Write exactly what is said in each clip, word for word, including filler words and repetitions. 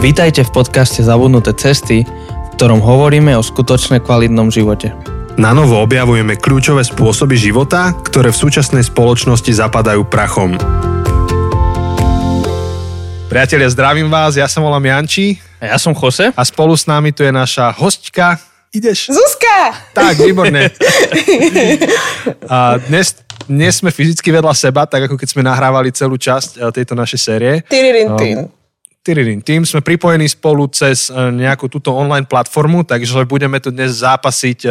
Vítajte v podcaste Zabudnuté cesty, v ktorom hovoríme o skutočne kvalitnom živote. Na novo objavujeme kľúčové spôsoby života, ktoré v súčasnej spoločnosti zapadajú prachom. Priatelia, zdravím vás, ja sa volám Janči. A ja som Jose. A spolu s nami tu je naša hostka. Ideš? Zuzka! Tak, výborné. A dnes... Dnes sme fyzicky vedľa seba, tak ako keď sme nahrávali celú časť tejto našej série. Tyririntín. Tyririntín. Sme pripojení spolu cez nejakú túto online platformu, takže budeme tu dnes zápasiť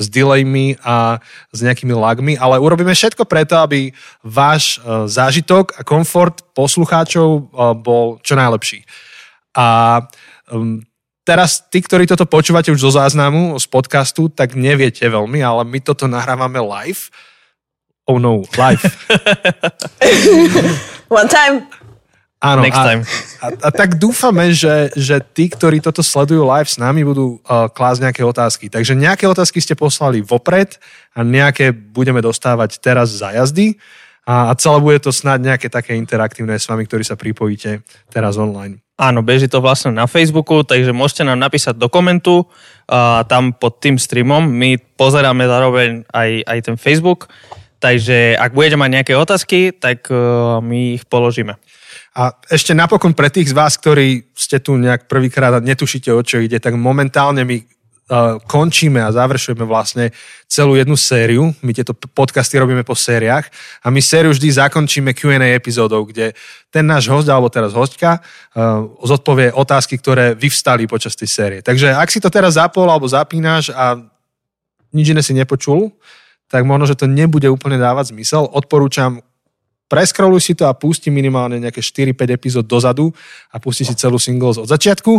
s delaymi a s nejakými lagmi, ale urobíme všetko preto, aby váš zážitok a komfort poslucháčov bol čo najlepší. A teraz tí, ktorí toto počúvate už zo záznamu, z podcastu, tak neviete veľmi, ale my toto nahrávame live. Oh no, life. One time. Áno, next time. A, a, a tak dúfame, že, že tí, ktorí toto sledujú live s nami, budú uh, klásť nejaké otázky. Takže nejaké otázky ste poslali vopred a nejaké budeme dostávať teraz za jazdy. A, a celé bude to snad nejaké také interaktívne s vami, ktorí sa pripojíte teraz online. Áno, beží to vlastne na Facebooku, takže môžete nám napísať do komentu uh, tam pod tým streamom. My pozeráme zároveň aj, aj ten Facebook. Takže ak budete mať nejaké otázky, tak uh, my ich položíme. A ešte napokon pre tých z vás, ktorí ste tu nejak prvýkrát a netušíte, o čo ide, tak momentálne my uh, končíme a završujeme vlastne celú jednu sériu. My tieto podcasty robíme po sériách a my sériu vždy zakončíme kjú end ej epizódou, kde ten náš host, alebo teraz hostka, uh, zodpovie otázky, ktoré vyvstali počas tej série. Takže ak si to teraz zapol alebo zapínaš a nič iné si nepočul, tak možno, že to nebude úplne dávať zmysel. Odporúčam, preskroluj si to a pusti minimálne nejaké štyri päť epizód dozadu a pusti si celú singles od začiatku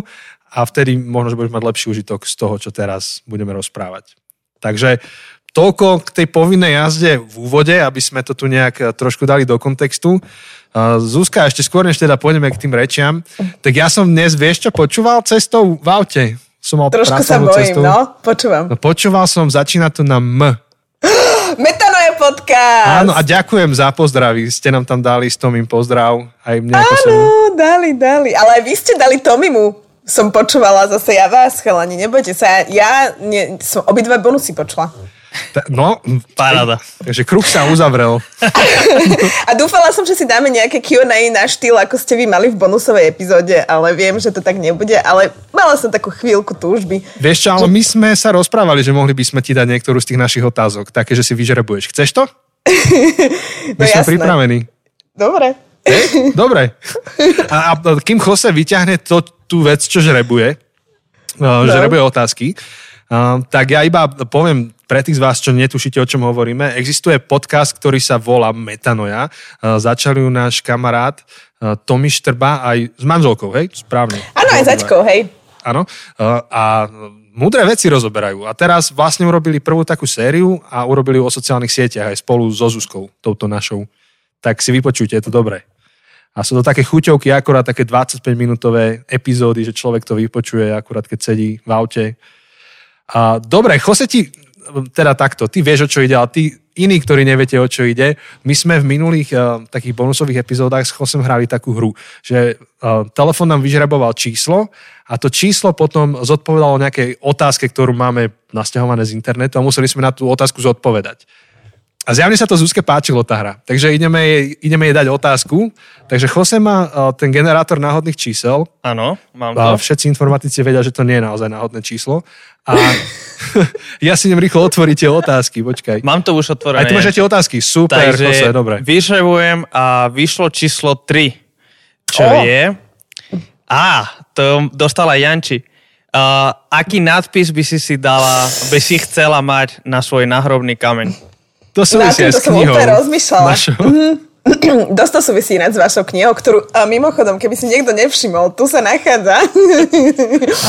a vtedy možno, že budeš mať lepší užitok z toho, čo teraz budeme rozprávať. Takže toľko k tej povinnej jazde v úvode, aby sme to tu nejak trošku dali do kontextu. Zuzka, ešte skôr, než teda pôjdeme k tým rečiam, tak ja som dnes, vieš čo, počúval cestou v aute. Som mal trošku sa bojím, cestou. No, počúvam. No, počúval som, začína to na M. Metanoia podcast. Áno, a ďakujem za pozdravy. Ste nám tam dali s Tomim pozdrav. Aj mne, áno, som... dali, dali. Ale aj vy ste dali Tomimu. Som počúvala zase ja vás, chalani. Nebojte sa. Ja ne, som obidva bonusy počula. Ta, no, paráda. Takže kruh sa uzavrel. A dúfala som, že si dáme nejaké kjú end ej na štýl, ako ste vy mali v bonusovej epizóde, ale viem, že to tak nebude, ale mala som takú chvíľku túžby. Vieš čo, ale my sme sa rozprávali, že mohli by sme ti dať niektorú z tých našich otázok, také, že si vyžrebuješ. Chceš to? No my jasné. Sme pripravení. Dobre. Je? Dobre. A, a kým Jose vyťahne to, tú vec, čo žrebuje, no. žrebuje otázky, Uh, tak ja iba poviem pre tých z vás, čo netušíte, o čom hovoríme. Existuje podcast, ktorý sa volá Metanoia. Uh, začal ju náš kamarát uh, Tomi Štrba aj s manželkou, hej? Správne. Áno, aj s Aťkou, hej. Áno. Uh, a múdre veci rozoberajú. A teraz vlastne urobili prvú takú sériu a urobili ju o sociálnych sieťach aj spolu so Zuzkou, touto našou. Tak si vypočujte, je to dobré. A sú to také chuťovky, akurát také dvadsaťpäť minútové epizódy, že človek to vypočuje akurát, keď sedí v aute. A dobre, Jose, ti teda takto, ty vieš, o čo ide, ale tí iní, ktorí neviete, o čo ide, my sme v minulých uh, takých bonusových epizódach s Josem hrali takú hru, že uh, telefon nám vyžraboval číslo a to číslo potom zodpovedalo nejakej otázke, ktorú máme nasťahované z internetu a museli sme na tú otázku zodpovedať. A zjavne sa to Zuzke páčilo, tá hra. Takže ideme jej, ideme jej dať otázku. Takže Jose má uh, ten generátor náhodných čísel. Áno, mám to. Uh, všetci informatici vedia, že to nie je naozaj náhodné číslo. A ja si idem rýchlo otvoriť tie otázky, počkaj. Mám to už otvorené. Aj ty máš tie otázky, super, Jose, dobre. Takže vyžrebujem a vyšlo číslo tri, čo oh. je... Á, to dostala Janči. Uh, aký nadpis by si si dala, by si chcela mať na svoj náhrobný kameň? To súvisí aj s knihou. Na tým to som úplne rozmýšľala. Mm-hmm. Dosť to súvisí ináč s vašou knihou, ktorú a mimochodom, keby si niekto nevšimol, tu sa nachádza.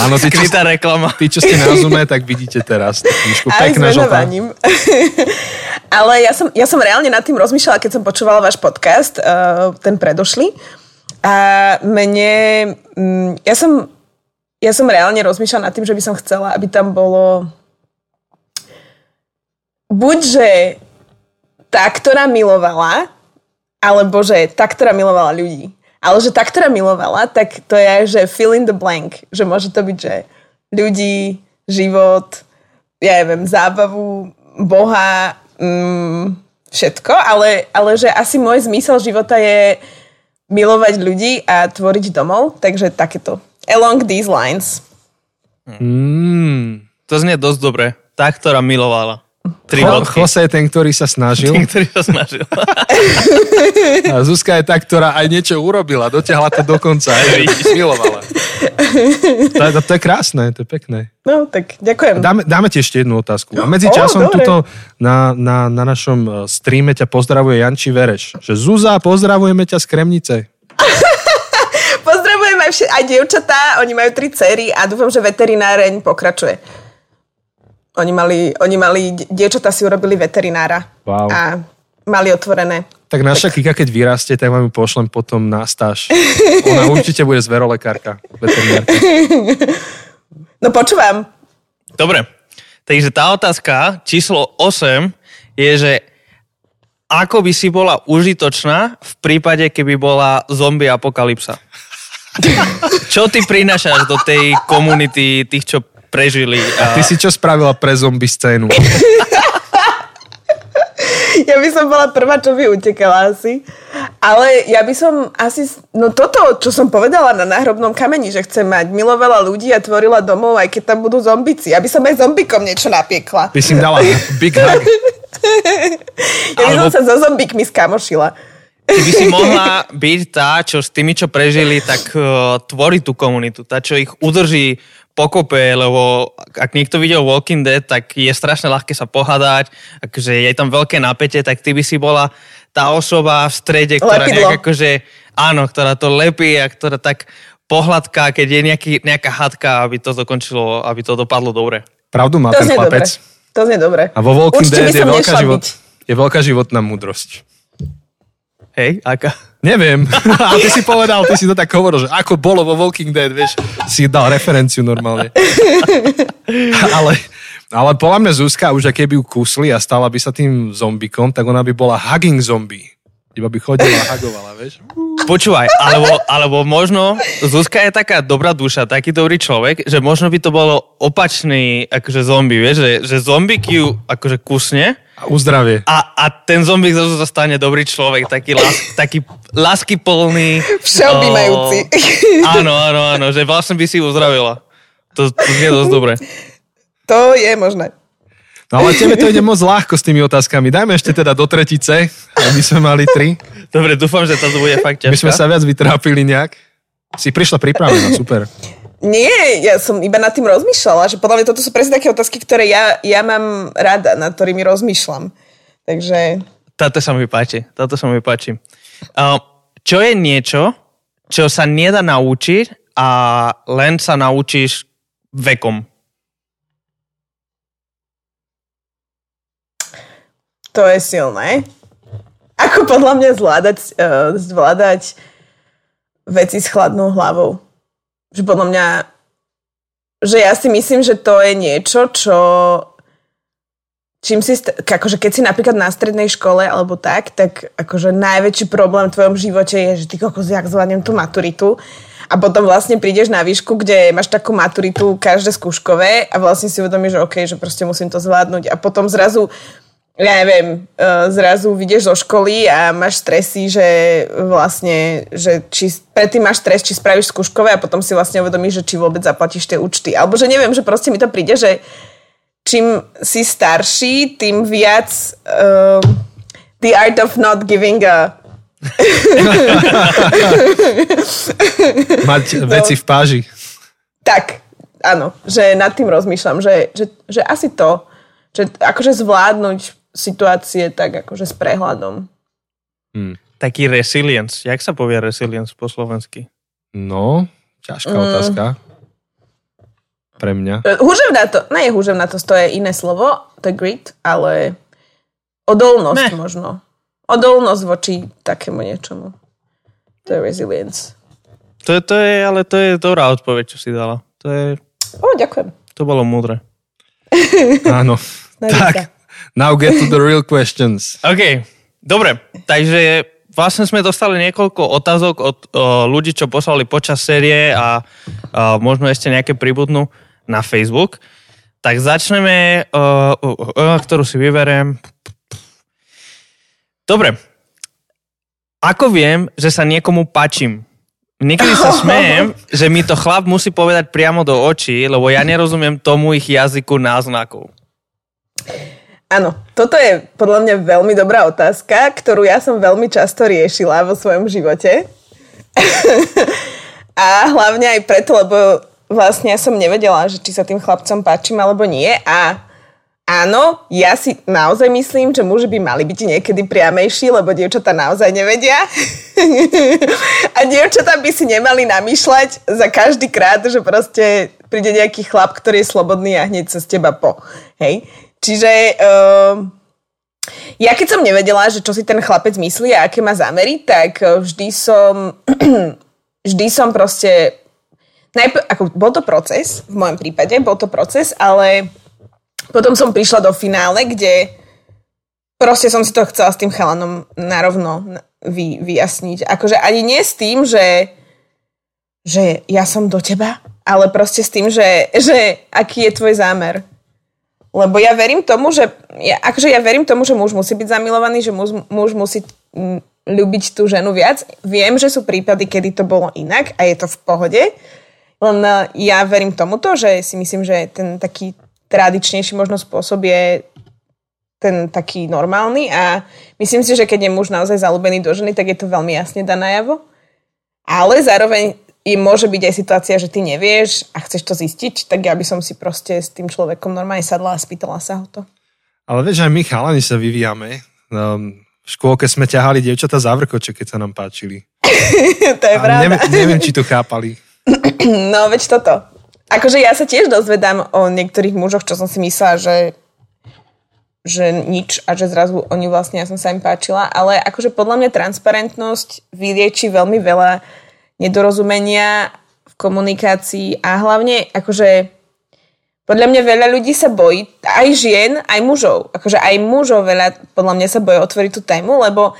Áno, ty, čo, reklama. Tí, čo ste na Zoome, tak vidíte teraz. Knižku, pekná žltá. Ale ja som, ja som reálne nad tým rozmýšľala, keď som počúvala váš podcast, uh, ten predošlý. A mne... Um, ja, som, ja som reálne rozmýšľala nad tým, že by som chcela, aby tam bolo... Buďže... tá, ktorá milovala, alebo že tá, ktorá milovala ľudí. Ale že tá, ktorá milovala, tak to je, že fill in the blank. Že môže to byť, že ľudí, život, ja neviem, zábavu, Boha, mm, všetko. Ale, ale že asi môj zmysel života je milovať ľudí a tvoriť domov. Takže takéto. Along these lines. Mm, to znie dosť dobre. Tá, ktorá milovala. Jose je ten, ktorý sa snažil. Ten, ktorý sa snažil. A Zuzka je tá, ktorá aj niečo urobila, dotiahla to do konca, aj milovala. To, to, to je krásne, to je pekné. No, tak ďakujem. Dáme, dáme ti ešte jednu otázku. A medzi časom oh, tuto na, na, na našom streame ťa pozdravuje Janči Vereš. Že Zuza, pozdravujeme ťa z Kremnice. Pozdravujem aj, vš- aj dievčatá, oni majú tri dcery a dúfam, že veterináreň pokračuje. Oni mali, oni mali, diečatá si urobili veterinára. Wow. A mali otvorené. Tak naša tak. Kika, keď vyrastie, tak vám ju pošlem potom na stáž. Ona určite bude zverolekárka, veterinárka. No počúvam. Dobre. Takže tá otázka číslo osem je, že ako by si bola užitočná v prípade, keby bola zombie apokalypsa? Čo ty prinášaš do tej komunity tých, čo prežili. A... Ty si čo spravila pre zombie scénu? Ja by som bola prvá, čo by utekala asi. Ale ja by som asi... No toto, čo som povedala na náhrobnom kameni, že chcem mať milovala ľudí a tvorila domov, aj keď tam budú zombici. Ja by som aj zombikom niečo napiekla. By si im dala big hug. Ja by som Alebo... sa so zombikmi skamošila. Ty by si mohla byť tá, čo s tými, čo prežili, tak uh, tvorí tú komunitu. Tá, čo ich udrží pokope, lebo ak niekto videl Walking Dead, tak je strašne ľahké sa pohádať, akože je tam veľké napätie, tak ty by si bola tá osoba v strede, ktorá nejak akože, áno, ktorá to lepí a ktorá tak pohľadká, keď je nejaký, nejaká hadka, aby to dokončilo, aby to dopadlo dobre. Pravdu má to ten chlapec. To znie dobre. A vo Walking Dead je veľká, život, je veľká životná múdrosť. Hej, aká? Neviem. A ty si povedal, ty si to tak hovoril, že ako bolo vo Walking Dead, vieš, si dal referenciu normálne. Ale, ale podľa mňa Zuzka už, keby ju kusli a stala by sa tým zombikom, tak ona by bola hugging zombie. Iba by chodila a huggovala, vieš. Počúvaj, alebo, alebo možno Zuzka je taká dobrá duša, taký dobrý človek, že možno by to bolo opačný akože zombie, vieš, že, že zombie ju akože kusne, a uzdravie. A, a ten zombík zase zostane dobrý človek, taký, las, taký láskyplný. Všeobjímajúci. Áno, áno, áno, že vlastne by si uzdravila. To, to je dosť dobré. To je možné. No ale tebe to ide moc ľahko s tými otázkami. Dajme ešte teda do tretice, aby sme mali tri. Dobre, dúfam, že táto bude fakt ťažká. My sme sa viac vytrápili nejak. Si prišla pripravená, super. Nie, ja som iba nad tým rozmýšľala, že podľa mňa toto sú presne také otázky, ktoré ja, ja mám rada, nad ktorými rozmýšľam. Takže... Táto sa mi páči, táto sa mi páči. Uh, čo je niečo, čo sa nedá naučiť a len sa naučíš vekom? To je silné. Ako podľa mňa zvládať, uh, zvládať veci s chladnou hlavou. Že podľa mňa, že ja si myslím, že to je niečo, čo, čím si, akože keď si napríklad na strednej škole alebo tak, tak akože najväčší problém v tvojom živote je, že ty kokos, jak zvládnem tú maturitu a potom vlastne prídeš na výšku, kde máš takú maturitu každé skúškové a vlastne si uvedomíš, že okej, že proste musím to zvládnuť a potom zrazu ja neviem, zrazu vidieš zo školy a máš stresy, že vlastne, že či predtým máš stres, či spravíš skúškové a potom si vlastne uvedomíš, že či vôbec zaplatíš tie účty. Alebo že neviem, že proste mi to príde, že čím si starší, tým viac uh, the art of not giving a... Mať veci no. v páži. Tak, áno, že nad tým rozmýšľam, že, že, že asi to, že akože zvládnuť situácie tak akože s prehľadom. Hmm. Taký resilience. Jak sa povie resilience po slovensky? No, ťažká mm. otázka. Pre mňa. Húževná to, nie húževná to, to je iné slovo, to je grit, ale odolnosť ne. možno. Odolnosť voči takému niečomu. To je resilience. To, to je, ale to je dobrá odpoveď, čo si dala. To je... O, ďakujem. To bolo múdre. Áno. Tak. Now get to the real questions. OK, dobre. Takže vlastne sme dostali niekoľko otázok od o, ľudí, čo poslali počas série a, a možno ešte nejaké pribudnú na Facebook. Tak začneme, o, o, o, ktorú si vyberiem. Dobre. Ako viem, že sa niekomu páčim? Niekedy sa smejem, že mi to chlap musí povedať priamo do očí, lebo ja nerozumiem tomu ich jazyku náznakov. Áno, toto je podľa mňa veľmi dobrá otázka, ktorú ja som veľmi často riešila vo svojom živote. A hlavne aj preto, lebo vlastne ja som nevedela, že či sa tým chlapcom páčim alebo nie. A áno, ja si naozaj myslím, že muži by mali byť niekedy priamejší, lebo dievčatá naozaj nevedia. A dievčatá by si nemali namýšľať za každý krát, že proste príde nejaký chlap, ktorý je slobodný a hneď sa z teba po. Hej? Čiže uh, ja keď som nevedela, že čo si ten chlapec myslí a aké má zámery, tak vždy som vždy som proste najprv, ako, bol to proces, v mojom prípade bol to proces, ale potom som prišla do finále, kde proste som si to chcela s tým chalanom narovno vy, vyjasniť. Akože ani nie s tým, že že ja som do teba, ale proste s tým, že, že aký je tvoj zámer. Lebo ja verím tomu, že ja, akože ja verím tomu, že muž musí byť zamilovaný, že muž, muž musí m, ľúbiť tú ženu viac. Viem, že sú prípady, kedy to bolo inak a je to v pohode. Len ja verím tomuto, že si myslím, že ten taký tradičnejší možno spôsob je ten taký normálny a myslím si, že keď je muž naozaj zaľúbený do ženy, tak je to veľmi jasne dá najavo. Ale zároveň i môže byť aj situácia, že ty nevieš a chceš to zistiť, tak ja by som si proste s tým človekom normálne sadla a spýtala sa ho to. Ale vieš, aj my chalani sa vyvíjame. V škôlke sme ťahali dievčatá za vrkoče, keď sa nám páčili. To je pravda. Neviem, neviem, či to chápali. No, veď toto. Akože ja sa tiež dozvedám o niektorých mužoch, čo som si myslela, že, že nič a že zrazu oni vlastne, ja som sa im páčila. Ale akože podľa mňa transparentnosť vylieči veľmi veľa nedorozumenia v komunikácii a hlavne akože podľa mňa veľa ľudí sa bojí, aj žien, aj mužov. Akože aj mužov veľa podľa mňa sa bojí otvoriť tú tému, lebo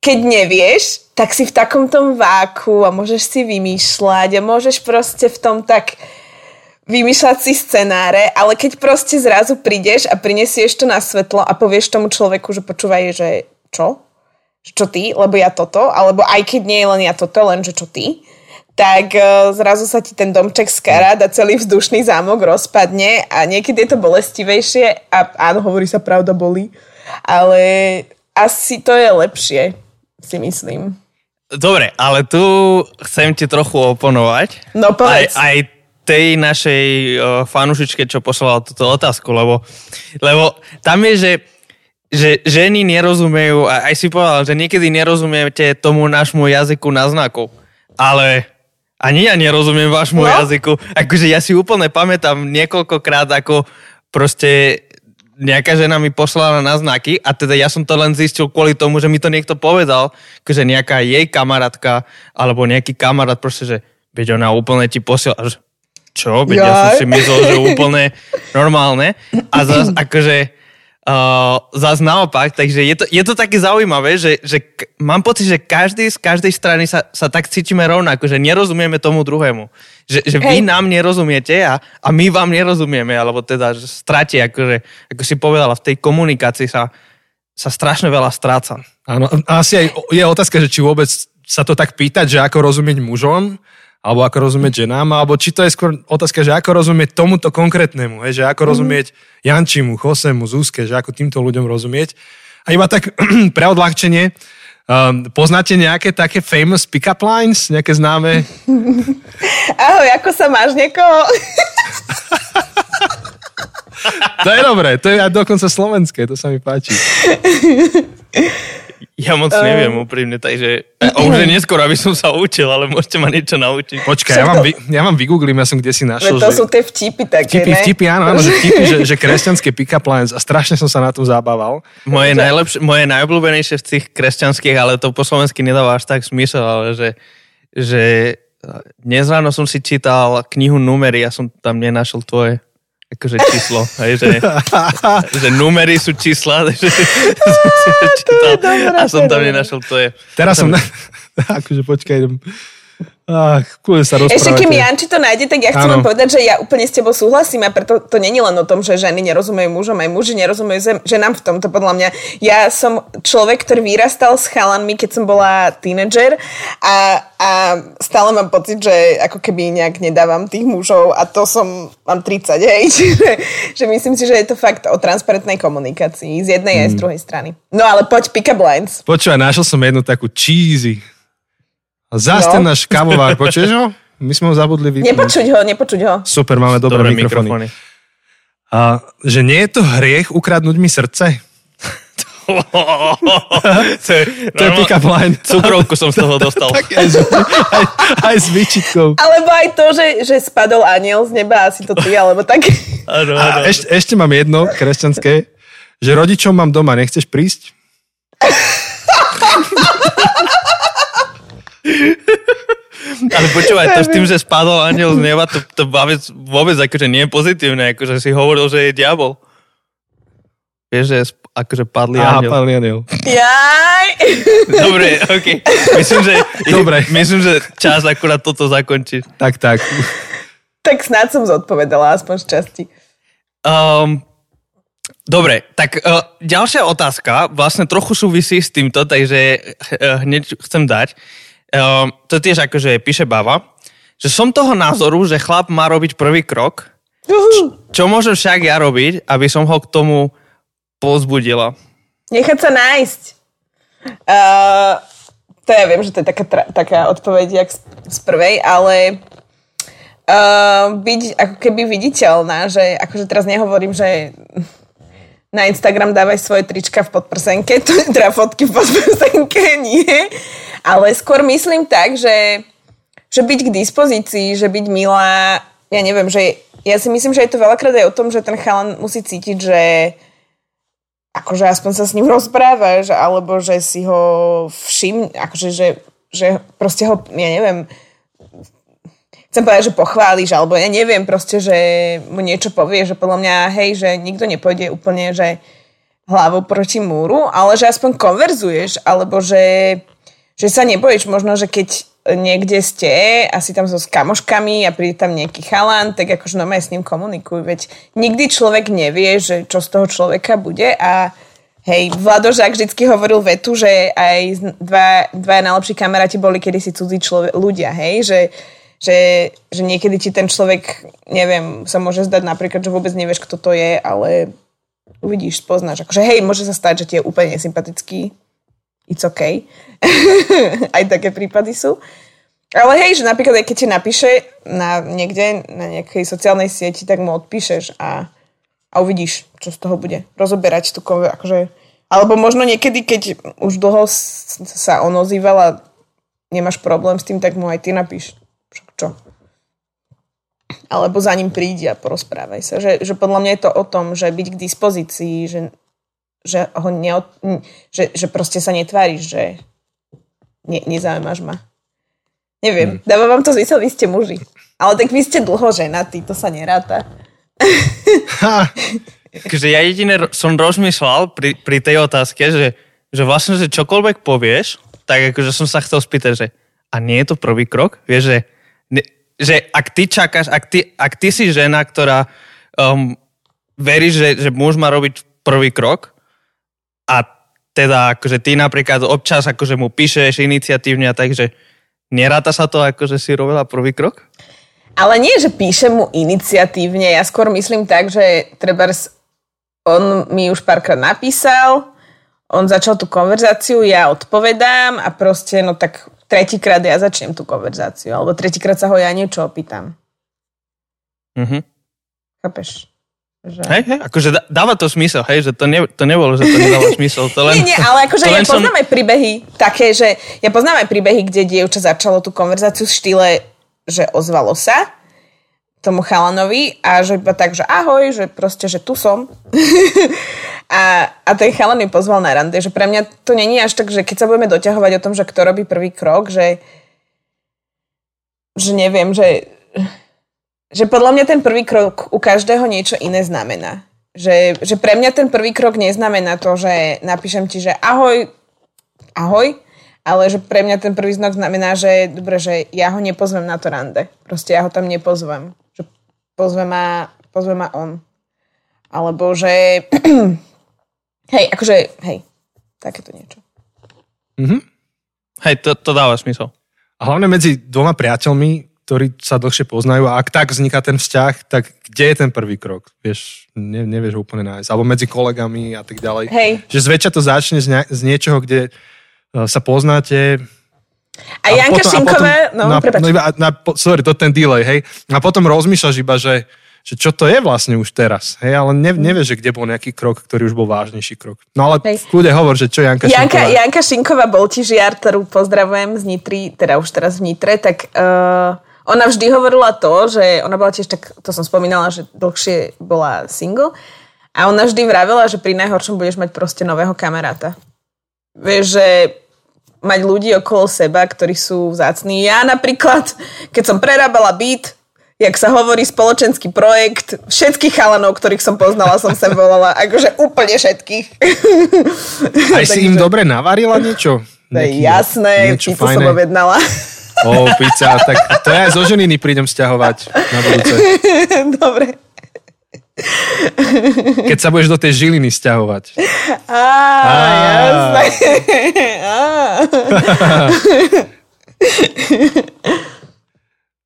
keď nevieš, tak si v takomto váku a môžeš si vymýšľať a môžeš proste v tom tak vymýšľať si scenáre, ale keď proste zrazu prídeš a prinesieš to na svetlo a povieš tomu človeku, že počúvaj, že čo? Čo ty, lebo ja toto, alebo aj keď nie je len ja toto, len že čo ty, tak zrazu sa ti ten domček skará a celý vzdušný zámok rozpadne a niekedy je to bolestivejšie a áno, hovorí sa pravda, bolí, ale asi to je lepšie, si myslím. Dobre, ale tu chcem ti trochu oponovať. No povedz. Aj, aj tej našej fanušičke, čo poslala túto otázku, lebo, lebo tam je, že že ženy nerozumejú, aj si povedal, že niekedy nerozumiete tomu nášmu jazyku náznakov, ale ani ja nerozumiem vášmu no? jazyku. Akože ja si úplne pamätám niekoľkokrát, ako proste nejaká žena mi poslala náznaky a teda ja som to len zistil kvôli tomu, že mi to niekto povedal, že nejaká jej kamarátka alebo nejaký kamarát proste, že veď ona úplne ti posiela, čo? Veď ja som si myslel, že úplne normálne a zase akože Uh, zás naopak, takže je to, je to také zaujímavé, že, že k- mám pocit, že každý z každej strany sa, sa tak cítime rovnako, že nerozumieme tomu druhému. Že, že vy nám nerozumiete a, a my vám nerozumieme, alebo teda že strati, akože, ako si povedala, v tej komunikácii sa, sa strašne veľa stráca. Áno, asi aj je otázka, že či vôbec sa to tak pýtať, že ako rozumieť mužom, alebo ako rozumieť ženám, alebo či to je skôr otázka, že ako rozumieť tomuto konkrétnemu, hej, že ako rozumieť Jančimu, Josemu, Zuzke, že ako týmto ľuďom rozumieť. A iba tak pre odľahčenie, um, poznáte nejaké také famous pick-up lines, nejaké známe? Ahoj, ako sa máš niekoho? To je dobré, to je dokonca slovenské, to sa mi páči. Ja moc um, neviem úprimne, takže a už je neskoro, aby som sa učil, ale môžete ma niečo naučiť. Počkaj, ja vám, vy, ja vám vygooglím, ja som kde si našiel. To že... sú tie vtipy také, vtipy, ne? Vtipy, áno, áno, že vtipy, že, že kresťanské pick-up lines a strašne som sa na tom zábaval. Moje, najlepš- moje najobľúbenejšie z tých kresťanských, ale to po slovensky nedáva až tak smysel, ale že, že dnes ráno som si čítal knihu Númery, ja som tam nenašiel tvoje. akože číslo, hej, že, že numery sú čísla, že som čítal, a som tam nenašiel, to je... Teraz som... Na... Akože počkaj, Ach, sa ešte kým Janči to nájde, tak ja chcem ano. Len povedať, že ja úplne s tebou súhlasím a preto to není len o tom, že ženy nerozumejú mužom, aj muži nerozumejú ženám v tomto, podľa mňa. Ja som človek, ktorý vyrastal s chalanmi, keď som bola tínedžer a, a stále mám pocit, že ako keby nejak nedávam tých mužov a to som, mám tridsať, hej, že, že myslím si, že je to fakt o transparentnej komunikácii z jednej hmm. aj z druhej strany. No ale poď, pick up lines. Počúva, našiel som jednu takú cheesy. Zás ten no. náš kávovár, počuješ ho? My sme ho zabudli vypnúť. Nepočuť ho, nepočuť ho. Super, máme dobré, dobré mikrofóny. mikrofóny. A, že nie je to hriech ukradnúť mi srdce? to je, to je pick-up line. Cukrovku som z toho dostal. Tak aj, aj, aj s výčitkou. Alebo aj to, že, že spadol aniel z neba, asi to ty, alebo tak. Ano, ano. A ešte, ešte mám jedno kresťanské, že rodičom mám doma, nechceš prísť? Ale počúvaj, to s tým, že spadol anjel z neba, to, to vôbec akože nie je pozitívne, akože si hovoril, že je diabol. Vieš, že akože padli Aha, anjel. Aha, padli anjel. Jaj! Dobre, okej. Okay. Myslím, že, myslím, že čas akurát toto zakončí. Tak, tak. Tak snáď som zodpovedala, aspoň z časti. Um, dobre, tak uh, ďalšia otázka, vlastne trochu súvisí s týmto, takže uh, hneď chcem dať. Uh, to tiež akože píše Bava, že som toho názoru, že chlap má robiť prvý krok, č- čo môžem však ja robiť, aby som ho k tomu povzbudila? Nechať sa nájsť. Uh, to ja viem, že to je taká, tra- taká odpoveď jak z, z prvej, ale uh, byť ako keby viditeľná, že akože teraz nehovorím, že... Na Instagram dávaj svoje trička v podprsenke, teda fotky v podprsenke, nie. Ale skôr myslím tak, že, že byť k dispozícii, že byť milá, ja neviem, že ja si myslím, že je to veľakrát aj o tom, že ten chalan musí cítiť, že akože aspoň sa s ním rozprávaš, alebo že si ho všimne, akože že, že proste ho, ja neviem, chcem povedať, že pochváliš, alebo ja neviem proste, že mu niečo povie, že podľa mňa, hej, že nikto nepôjde úplne, že hlavou proti múru, ale že aspoň konverzuješ, alebo že, že sa nebojíš možno, že keď niekde ste, asi tam so s kamoškami a príde tam nejaký chalan, tak akože normálne s ním komunikuj, veď nikdy človek nevie, že čo z toho človeka bude a hej, Vlado Žák vždycky hovoril vetu, že aj dva, dva najlepší kamaráti boli kedysi cudzí človek, ľudia, hej, že Že, že niekedy ti ten človek, neviem, sa môže zdať napríklad, že vôbec nevieš, kto to je, ale uvidíš, spoznáš. Akože hej, môže sa stať, že ti je úplne nesympatický. It's okay. Aj také prípady sú. Ale hej, že napríklad, keď ti napíše na niekde, na nejakej sociálnej sieti, tak mu odpíšeš a, a uvidíš, čo z toho bude. Rozoberať tú konver... Akože, alebo možno niekedy, keď už dlho sa on ozýval a nemáš problém s tým, tak mu aj ty napíš. Čo? Alebo za ním príde a porozprávaj sa. Že, že podľa mňa je to o tom, že byť k dispozícii, že, že, ho neod, že, že proste sa netváriš, že ne, nezaujímaš ma. Neviem, hmm. dávam vám to zmysel, vy ste muži. Ale tak vy ste dlho ženatí, to sa neráta. Takže ja jedine som rozmýšľal pri, pri tej otázke, že, že vlastne, že čokoľvek povieš, tak akože som sa chcel spýtať, že a nie je to prvý krok? Vieš, že že ak ty čakáš, ak ty, ak ty si žena, ktorá um, verí, že, že muž má robiť prvý krok a teda akože ty napríklad občas akože mu píšeš iniciatívne a takže neráta sa to, akože si robila prvý krok? Ale nie, že píšem mu iniciatívne. Ja skôr myslím tak, že trebárs on mi už párkrát napísal, on začal tú konverzáciu, ja odpovedám a proste no tak... Tretíkrát ja začnem tú konverzáciu, alebo tretíkrát sa ho ja niečo opýtam. Mhm. Chápeš? Že... Hej, hej, akože dáva to smysel, hej, že to, ne, to nebolo, že to nedáva smysel. To len, nie, nie, ale akože ja poznám som... aj príbehy také, že ja poznám aj príbehy, kde dievča začalo tú konverzáciu v štýle, že ozvalo sa tomu chalanovi a že iba tak, že ahoj, že proste, že tu som. a, a ten chalan mi pozval na rande, že pre mňa to není až tak, že keď sa budeme doťahovať o tom, že kto robí prvý krok, že že neviem, že Že podľa mňa ten prvý krok u každého niečo iné znamená. Že, že pre mňa ten prvý krok neznamená to, že napíšem ti, že ahoj, ahoj, ale že pre mňa ten prvý znak znamená, že dobre, že ja ho nepozvem na to rande. Proste ja ho tam nepozvem. Že pozve ma, pozve ma on. Alebo že hej, akože, hej, takéto niečo. Mm-hmm. Hej, to, to dáva smysl. A hlavne medzi dvoma priateľmi, ktorí sa dlhšie poznajú a ak tak vzniká ten vzťah, tak kde je ten prvý krok? Vieš, ne, nevieš ho úplne nájsť. Alebo medzi kolegami a tak ďalej. Hej. Že zväčša to začne z, ne, z niečoho, kde sa poznáte. A, a Janka potom, Šinková, a potom, no, na, prepáč. No, iba, na, sorry, to ten delay, hej. A potom rozmýšľaš iba, že že čo to je vlastne už teraz, hej, ale ne, nevieš, že kde bol nejaký krok, ktorý už bol vážnejší krok. No ale v kľude hovor, že čo Janka, Janka Šinková. Janka Šinková bol tiežiar, ktorú pozdravujem z Nitry, teda už teraz v Nitre, tak uh, ona vždy hovorila to, že ona bola tiež tak, to som spomínala, že dlhšie bola single a ona vždy vravela, že pri najhoršom budeš mať proste nového kamaráta. Vieš, že mať ľudí okolo seba, ktorí sú vzácni. Ja napríklad, keď som prerábala byt, jak sa hovorí, spoločenský projekt. Všetkých chalanov, ktorých som poznala, som sem volala. Akože úplne všetkých. Aj si im dobre navarila niečo? To je jasné, pizzu som objednala. Ó, pizza, tak to ja zo Žiliny prídem sťahovať na budúce. Dobre. Keď sa budeš do tej Žiliny sťahovať. Á, jasné. Á.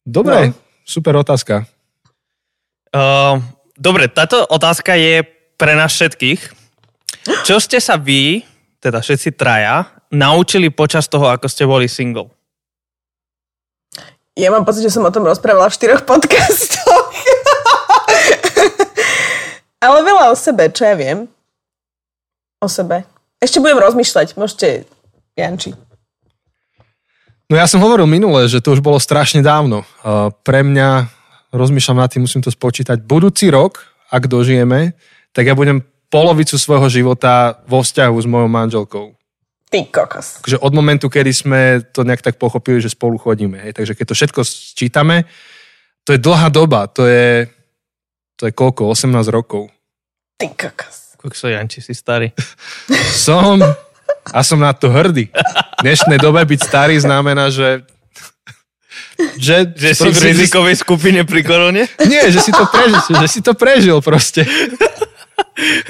Dobre. Super otázka. Uh, dobre, táto otázka je pre nás všetkých. Čo ste sa vy, teda všetci traja, naučili počas toho, ako ste boli single? Ja mám pocit, že som o tom rozprávala v štyroch podcastoch. Ale veľa o sebe, čo ja viem. O sebe. Ešte budem rozmýšľať. Môžete, Janči. No ja som hovoril minule, že to už bolo strašne dávno. Pre mňa, rozmýšľam nad tým, musím to spočítať, budúci rok, ak dožijeme, tak ja budem polovicu svojho života vo vzťahu s mojou manželkou. Ty kokos. Takže od momentu, kedy sme to nejak tak pochopili, že spolu chodíme. Hej. Takže keď to všetko sčítame, to je dlhá doba. To je, to je koľko? osemnásť rokov. Ty kokos. Kokso, Janči, si starý. Som... A som na to hrdý. V dnešnej dobe byť starý znamená, že... Že, že si v rizikovej skupine pri korone? Nie, že si to prežil, že si to prežil proste.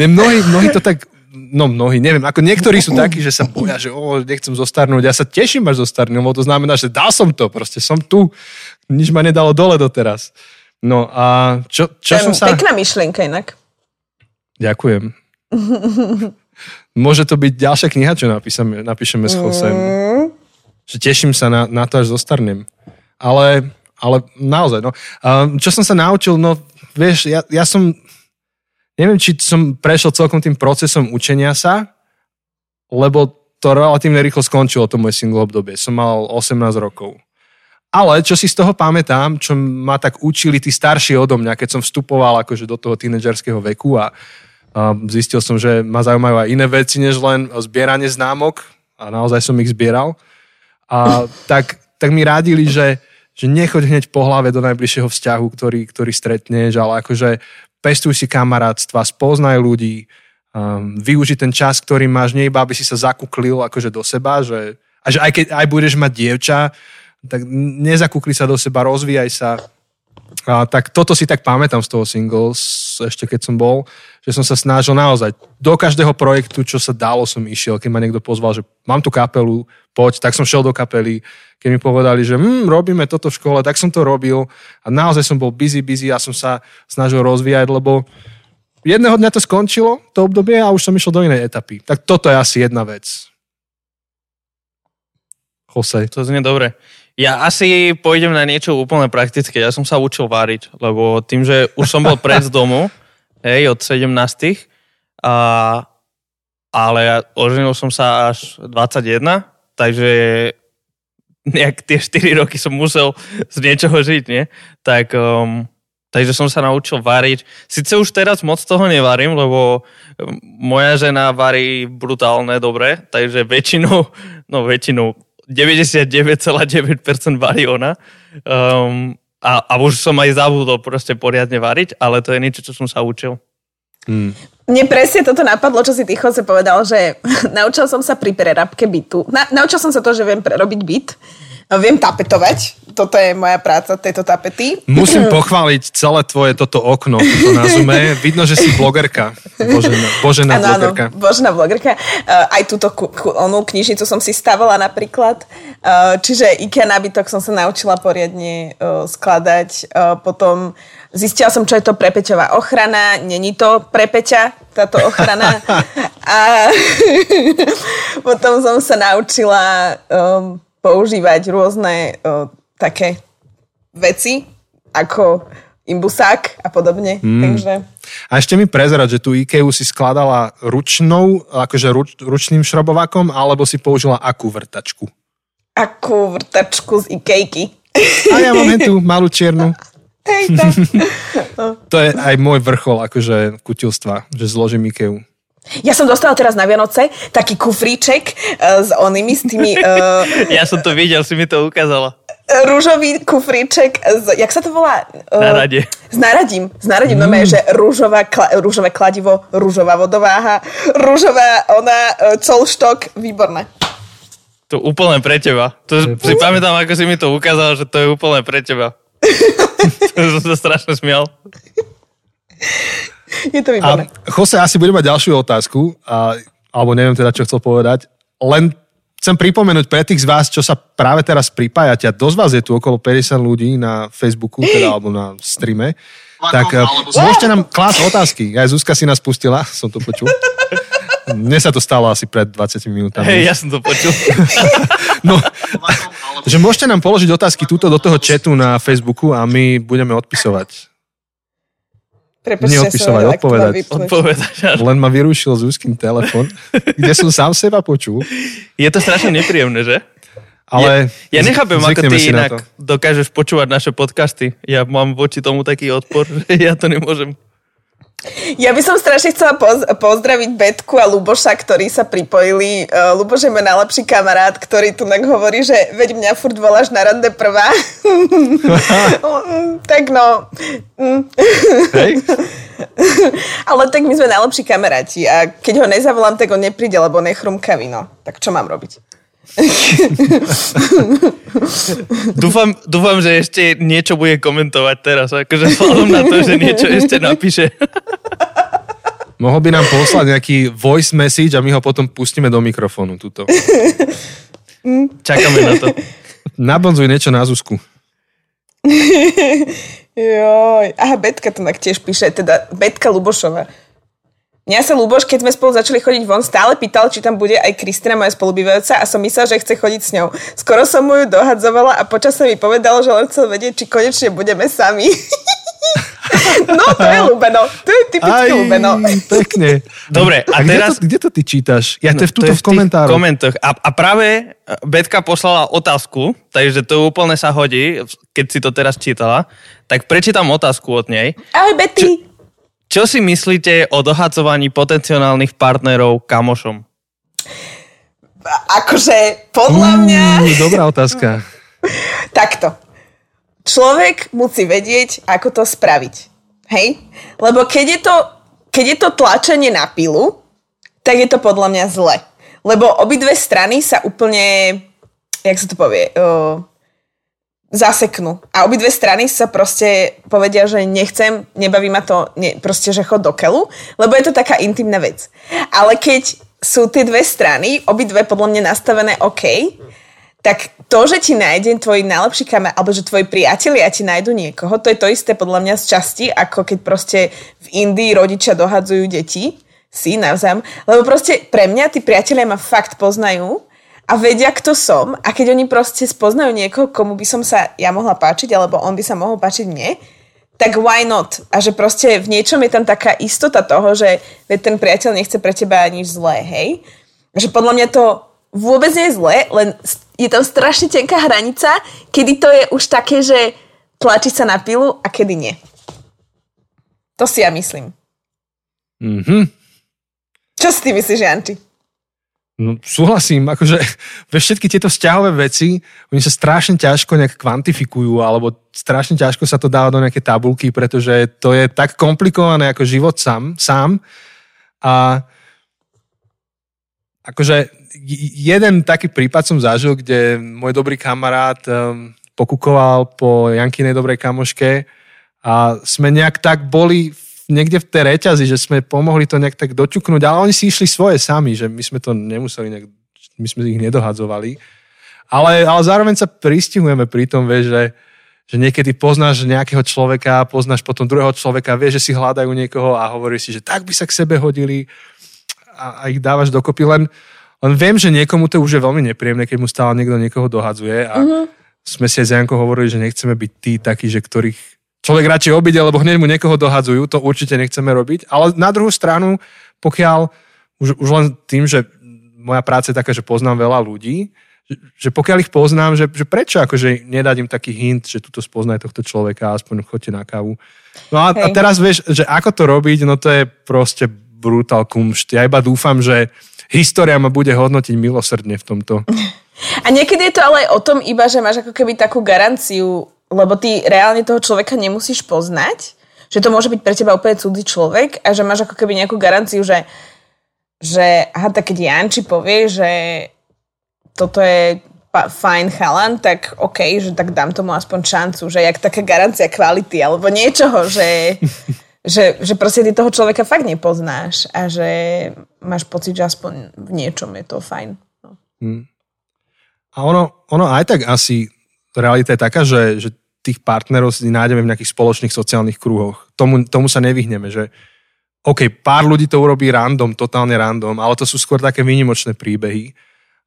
Mnohí, mnohí to tak... No mnohí, neviem. Ako niektorí sú takí, že sa boja, že o, nechcem zostarnúť. Ja sa teším, až zostarnúť, lebo to znamená, že dal som to. Proste som tu. Nič ma nedalo dole doteraz. No a čo, čo som sa... Pekná myšlienka inak. Ďakujem. Môže to byť ďalšia kniha, čo napíšeme, napíšeme s Josem. Mm. Že teším sa na, na to, až zostarnem. Ale, ale naozaj, no. Čo som sa naučil, no, vieš, ja, ja som, neviem, či som prešiel celkom tým procesom učenia sa, lebo to relatívne rýchlo skončilo to moje single obdobie. Som mal osemnásť rokov. Ale čo si z toho pamätám, čo ma tak učili tí starší odo mňa, keď som vstupoval akože do toho tínedžerského veku a zistil som, že ma zaujímajú aj iné veci, než len zbieranie známok a naozaj som ich zbieral. A tak, tak mi radili, že, že nechoď hneď po hlave do najbližšieho vzťahu, ktorý, ktorý stretneš, ale akože pestuj si kamarátstva, spoznaj ľudí, um, využi ten čas, ktorý máš, nie iba aby si sa zakúklil akože do seba, že, a že aj keď aj budeš mať dievča, tak nezakúkli sa do seba, rozvíjaj sa. A tak toto si tak pamätám z toho single, ešte keď som bol, že som sa snažil naozaj. Do každého projektu, čo sa dalo, som išiel. Keď ma niekto pozval, že mám tu kapelu, poď, tak som šiel do kapely. Keď mi povedali, že hm, robíme toto v škole, tak som to robil. A naozaj som bol busy, busy a som sa snažil rozvíjať, lebo jedného dňa to skončilo, to obdobie, a už som išiel do inej etapy. Tak toto je asi jedna vec. Jose. To znie dobre. Ja asi pôjdem na niečo úplne praktické. Ja som sa učil variť, lebo tým, že už som bol preč z domu, hej, od sedemnástich, a, ale ja oženil som sa až dvadsaťjeden, takže nejak tie štyri roky som musel z niečoho žiť, nie? Tak, um, takže som sa naučil variť. Sice už teraz moc toho nevarím, lebo moja žena varí brutálne dobre, takže väčšinou, no väčšinou, deväťdesiatdeväť celá deväť percent varí ona. Um, A, a už som aj zabudol proste poriadne variť, ale to je niečo, čo som sa učil. Hmm. Mne presne toto napadlo, čo si ty, Jose, povedal, že naučil som sa pri prerábke bytu. Na, naučil som sa to, že viem prerobiť byt. Viem tapetovať. Toto je moja práca, tejto tapety. Musím pochváliť celé tvoje toto okno, toto na Zoome. Vidno, že si blogerka. Božená, božená ano, blogerka. Áno, božená blogerka. Aj túto onú knižnicu som si stavala napríklad. Čiže IKEA nábytok som sa naučila poriadne skladať. Potom zistila som, čo je to prepeťová ochrana. Není to prepeťa, táto ochrana. A potom som sa naučila používať rôzne o, také veci, ako imbusák a podobne. Mm. Takže... A ešte mi prezrať, že tú IKEA si skladala ručnou, akože ruč, ručným šrobovákom, alebo si použila akú vrtačku? Akú vrtačku z IKEA-ky. A ja mám tu malú čiernu. Hej, tak. To je aj môj vrchol, akože kutilstva, že zložím IKEA. Ja som dostala teraz na Vianoce taký kufríček uh, s onými, s tými... Uh, ja som to videl, si mi to ukázala. Rúžový kufríček, z, jak sa to volá? Uh, Náradie. S náradím. S náradím, mm. no je, že rúžová, kla, rúžové kladivo, rúžová vodováha, rúžová ona, uh, colštok, výborné. To úplne pre teba. To mm. si pamätám, ako si mi to ukázal, že to je úplne pre teba. To som sa strašne smial. Je to výborné. A Jose asi bude mať ďalšiu otázku, a, alebo neviem teda, čo chcel povedať. Len chcem pripomenúť pre tých z vás, čo sa práve teraz pripájate, a dosť vás je tu okolo päťdesiat ľudí na Facebooku, teda, alebo na streame, tak môžete nám klásť otázky. Aj Zuzka si nás pustila, som to počul. Mne sa to stalo asi pred dvadsiatimi minútami. Hej, ja som to počul. No, že môžete nám položiť otázky túto do toho chatu na Facebooku a my budeme odpisovať. Prepačte, neodpisovať, vedela, odpovedať. odpovedať Len ma vyrušil Zuzkin telefon, kde som sám seba počul. Je to strašne nepríjemné, že? Ale ja, ja nechápem, ako ty inak dokážeš počúvať naše podcasty. Ja mám voči tomu taký odpor, že ja to nemôžem. Ja by som strašne chcela poz- pozdraviť Betku a Luboša, ktorí sa pripojili. Uh, Luboš je môj najlepší kamarát, ktorý tu tak hovorí, že veď mňa furt voláš na rande prvá. Tak no. Ale tak my sme najlepší kamaráti a keď ho nezavolám, tak on nepríde, lebo on je chrumkavý, no. Tak čo mám robiť? dúfam, dúfam, že ešte niečo bude komentovať teraz, akože vzhľadom na to, že niečo ešte napíše. Mohol by nám poslať nejaký voice message a my ho potom pustíme do mikrofónu tuto. Čakáme na to. Nabonzuj niečo na Zuzku. Joj. Aha, Betka to tak tiež píše, teda Betka Lubošová. Mňa sa Luboš, keď sme spolu začali chodiť von, stále pýtal, či tam bude aj Kristina, moja spolubývajúca, a som myslela, že chce chodiť s ňou. Skoro som mu ju dohadzovala a počasie mi povedal, že len chcel vedieť, či konečne budeme sami. No, to je ľúbeno. To je typicky ľúbeno. Pekne. Dobre, a, a teraz... Kde to, kde to ty čítaš? Ja no, to je v túto v komentároch. komentoch. A, a práve Betka poslala otázku, takže to úplne sa hodí, keď si to teraz čítala. Tak prečítam otázku od nej. Ahoj, Betty. Č- Čo si myslíte o dohadzovaní potenciálnych partnerov kamošom? Akože, podľa mňa... Mm, dobrá otázka. Takto. Človek musí vedieť, ako to spraviť. Hej? Lebo keď je to, keď je to tlačenie na pilu, tak je to podľa mňa zle. Lebo obidve strany sa úplne, jak sa to povie... Uh, zaseknú. A obidve strany sa proste povedia, že nechcem, nebaví ma to, ne, proste, že chod do keľu, lebo je to taká intimná vec. Ale keď sú tie dve strany, obidve podľa mňa nastavené OK, tak to, že ti nájde tvoj najlepší kamarát, alebo že tvoji priatelia ti nájdu niekoho, to je to isté podľa mňa z časti, ako keď proste v Indii rodičia dohadzujú deti, si navzájom. Lebo proste pre mňa tí priatelia ma fakt poznajú a vedia, kto som. A keď oni proste spoznajú niekoho, komu by som sa ja mohla páčiť, alebo on by sa mohol páčiť mne, tak why not? A že proste v niečom je tam taká istota toho, že ten priateľ nechce pre teba nič zlé, hej? Že podľa mňa to vôbec nie je zlé, len je tam strašne tenká hranica, kedy to je už také, že tlačí sa na pilu a kedy nie. To si ja myslím. Mhm. Čo si ty myslíš, Janči? No, súhlasím, akože ve všetky tieto vzťahové veci, oni sa strašne ťažko nejak kvantifikujú, alebo strašne ťažko sa to dáva do nejaké tabulky, pretože to je tak komplikované ako život sám, sám. A akože jeden taký prípad som zažil, kde môj dobrý kamarát pokukoval po Jankinej dobrej kamoške a sme nejak tak boli niekde v tej reťazi, že sme pomohli to nejak tak doťuknúť, ale oni si išli svoje sami, že my sme to nemuseli nejak, my sme ich nedohadzovali. Ale, ale zároveň sa pristihujeme pri tom, vieš, že, že niekedy poznáš nejakého človeka, poznáš potom druhého človeka, vieš, že si hľadajú niekoho a hovoríš si, že tak by sa k sebe hodili a, a ich dávaš dokopy. Len, len viem, že niekomu to už je veľmi nepríjemné, keď mu stále niekto niekoho dohadzuje a uh-huh. sme si aj s Jankou hovorili, že nechceme byť tí takí, že ktorých človek radšej obíde, lebo hneď mu niekoho dohadzujú, to určite nechceme robiť. Ale na druhú stranu, pokiaľ, už, už len tým, že moja práca je taká, že poznám veľa ľudí, že, že pokiaľ ich poznám, že, že prečo akože nedať im taký hint, že tuto spoznaj tohto človeka, aspoň chodte na kávu. No a, a teraz vieš, že ako to robiť, no to je proste brutál kumšt. Ja iba dúfam, že história ma bude hodnotiť milosrdne v tomto. A niekedy je to ale aj o tom iba, že máš ako keby takú garanciu, lebo ty reálne toho človeka nemusíš poznať, že to môže byť pre teba úplne cudzí človek a že máš ako keby nejakú garanciu, že, že aha, tak keď Janči povie, že toto je pa, fajn chalan, tak okej, okay, že tak dám tomu aspoň šancu, že jak taká garancia kvality alebo niečoho, že, že, že proste ty toho človeka fakt nepoznáš a že máš pocit, že aspoň v niečom je to fajn. No. Hmm. A ono, ono aj tak asi realita je taká, že, že tých partnerov si nájdeme v nejakých spoločných sociálnych kruhoch. Tomu, tomu sa nevyhneme, že OK, pár ľudí to urobí random, totálne random, ale to sú skôr také výnimočné príbehy,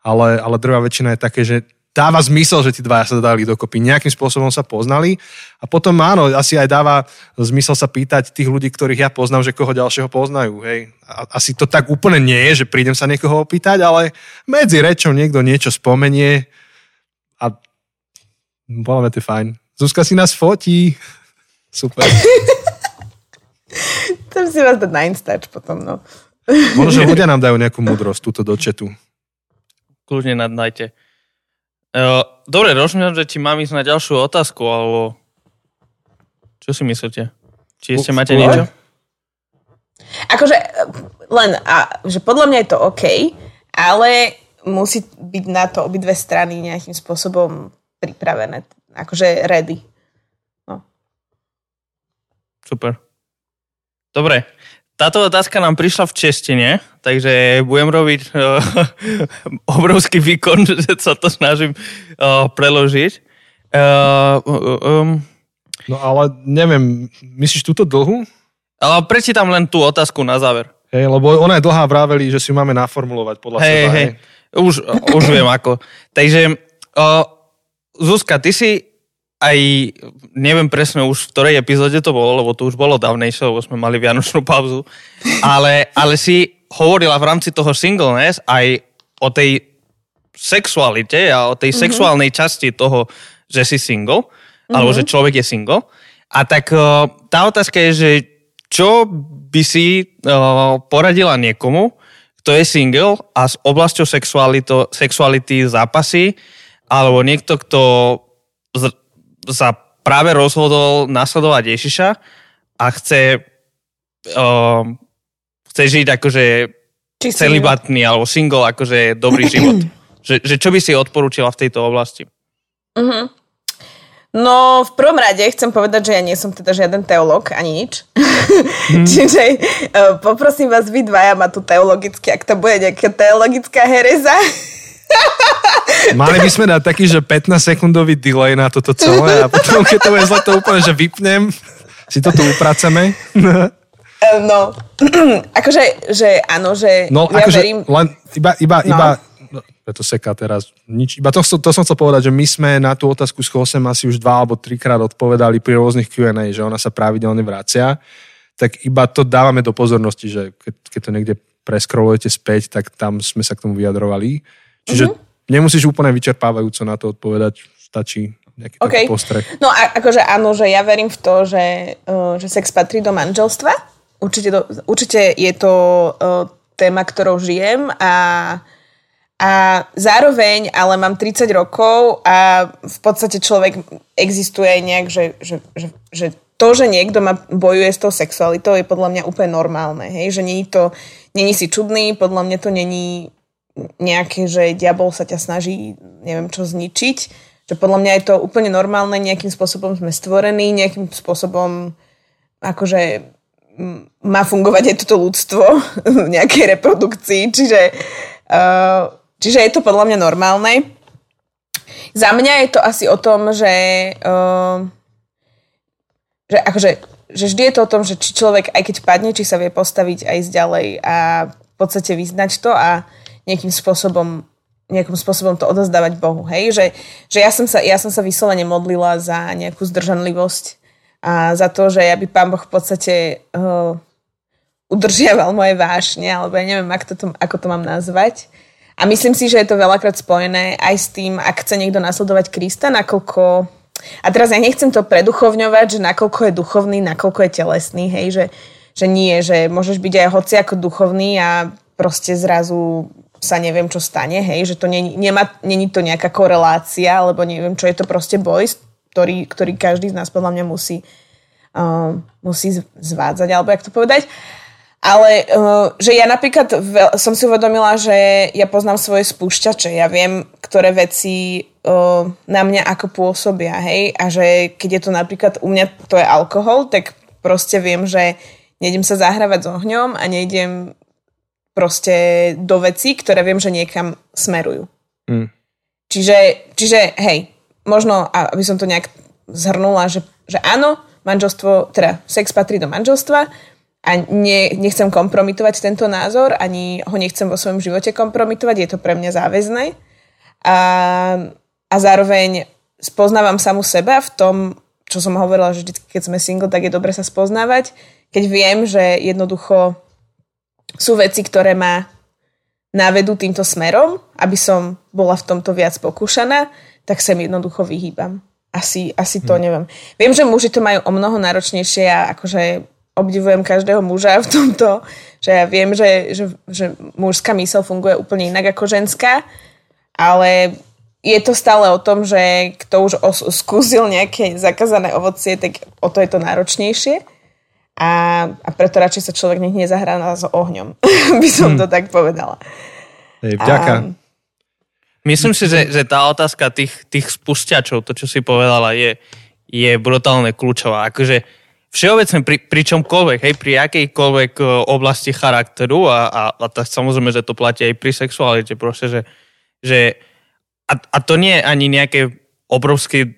ale, ale druhá väčšina je také, že dáva zmysel, že tí dvaja sa dali dokopy, nejakým spôsobom sa poznali a potom áno, asi aj dáva zmysel sa pýtať tých ľudí, ktorých ja poznám, že koho ďalšieho poznajú, hej. Asi to tak úplne nie je, že prídem sa niekoho opýtať, ale medzi rečou niekto niečo spomenie a bola to fajn. Zuzka si nás fotí. Super. To si vás dať na Instač potom, no. Možno, že ľudia nám dajú nejakú múdrosť túto do chatu. Kľudne nadnajte. Dobre, rozumiem, že ti mám ísť na ďalšiu otázku, alebo čo si myslíte? Či ešte máte niečo? Akože len, a, že podľa mňa je to OK, ale musí byť na to obidve strany nejakým spôsobom pripravené, akože ready. No. Super. Dobre, táto otázka nám prišla v češtine, takže budem robiť uh, obrovský výkon, že sa to snažím uh, preložiť. Uh, um, no ale neviem, myslíš túto dlhu? Ale prečítam len tú otázku na záver. Hej, lebo ona je dlhá, vraveli, že si máme naformulovať podľa hej, seba. Hej, hej, už, už viem ako. Takže uh, Zuzka, ty si aj, neviem presne už v ktorej epizóde to bolo, lebo to už bolo dávnejšie, lebo sme mali vianočnú pauzu, ale, ale si hovorila v rámci toho singleness aj o tej sexualite a o tej mm-hmm. sexuálnej časti toho, že si single, mm-hmm. alebo že človek je single. A tak tá otázka je, že čo by si poradila niekomu, kto je single a s oblasťou sexualito, sexuality zápasí, alebo niekto, kto sa práve rozhodol nasledovať Ježiša a chce, um, chce žiť akože celibátny alebo single, akože dobrý život. Že, že čo by si odporúčila v tejto oblasti? Uh-huh. No v prvom rade chcem povedať, že ja nie som teda žiaden teológ, ani nič. Hmm. Čiže uh, poprosím vás, vy dvaja ma tu teologicky, ak to bude nejaká teologická hereza. Mali by sme dať taký, že pätnásťsekundový delay na toto celé a potom, keď to bude zle, to úplne, že vypnem, si to tu upracame. No, akože, že áno, že no, ja akože, verím... Len iba, iba, no. iba, ja to seká teraz, nič, iba to, to som chcel povedať, že my sme na tú otázku s Chosem asi už dva alebo trikrát odpovedali pri rôznych kjú end ej, že ona sa pravidelne vracia, tak iba to dávame do pozornosti, že keď, keď to niekde preskrolujete späť, tak tam sme sa k tomu vyjadrovali. Čiže mm-hmm. nemusíš úplne vyčerpávajúco na to odpovedať, stačí nejaký okay. taký postreh. No a, akože áno, že ja verím v to, že, uh, že sex patrí do manželstva. Určite, do, určite je to uh, téma, ktorou žijem a A zároveň, ale mám tridsať rokov a v podstate človek existuje aj nejak, že, že, že, že to, že niekto ma bojuje s tou sexualitou, je podľa mňa úplne normálne. Hej? Že nie je to, nie si čudný, podľa mňa to není nejaké, že diabol sa ťa snaží neviem čo zničiť. Že podľa mňa je to úplne normálne, nejakým spôsobom sme stvorení, nejakým spôsobom akože má fungovať aj toto ľudstvo v nejakej reprodukcii. Čiže... Uh, Čiže je to podľa mňa normálne. Za mňa je to asi o tom, že, uh, že, akože, že vždy je to o tom, že či človek, aj keď padne, či sa vie postaviť a ísť ďalej a v podstate vyznať to a nejakým spôsobom, nejakým spôsobom to odozdávať Bohu. Hej? Že, že ja som sa, ja som sa vyslovene modlila za nejakú zdržanlivosť a za to, že aby Pán Boh v podstate uh, udržiaval moje vášne, alebo ja neviem, ak to, ako to mám nazvať. A myslím si, že je to veľakrát spojené aj s tým, ak chce niekto nasledovať Krista, nakoľko... A teraz ja nechcem to preduchovňovať, že nakoľko je duchovný, nakoľko je telesný, hej, že, že nie, že môžeš byť aj hoci ako duchovný a proste zrazu sa neviem, čo stane, hej, že to nie, nemá, nie je to nejaká korelácia, alebo neviem, čo je to proste boj, ktorý, ktorý každý z nás podľa mňa musí, uh, musí zvádzať, alebo jak to povedať. Ale že ja napríklad som si uvedomila, že ja poznám svoje spúšťače, ja viem, ktoré veci na mňa ako pôsobia, hej, a že keď je to napríklad u mňa to je alkohol, tak proste viem, že nejdem sa zahrávať s ohňom a nejdem proste do vecí, ktoré viem, že niekam smerujú. Mm. Čiže, čiže hej, možno, aby som to nejak zhrnula, že, že áno, manželstvo, teda sex patrí do manželstva, a ne, nechcem kompromitovať tento názor, ani ho nechcem vo svojom živote kompromitovať, je to pre mňa záväzné. A, a zároveň spoznávam samu seba v tom, čo som hovorila, že vždy, keď sme single, tak je dobre sa spoznávať, keď viem, že jednoducho sú veci, ktoré ma navedú týmto smerom, aby som bola v tomto viac pokúšaná, tak sa mi jednoducho vyhýbam. Asi, asi to hmm. neviem. Viem, že muži to majú o mnoho náročnejšie a akože... Obdivujem každého muža v tomto, že ja viem, že, že, že mužská myseľ funguje úplne inak ako ženská, ale je to stále o tom, že kto už os- skúsil nejaké zakázané ovocie, tak o to je to náročnejšie a, a preto radšej sa človek nech nezahrá s ohňom, by som hmm. to tak povedala. Hej, vďaka. A... Myslím si, že, že tá otázka tých, tých spúšťačov, to čo si povedala, je, je brutálne kľúčová. Akože všeobecne pri, pri čomkoľvek, hej, pri akejkoľvek oblasti charakteru a, a, a tak samozrejme, že to platí aj pri sexualite, proste, že, že a, a to nie je ani nejaké obrovské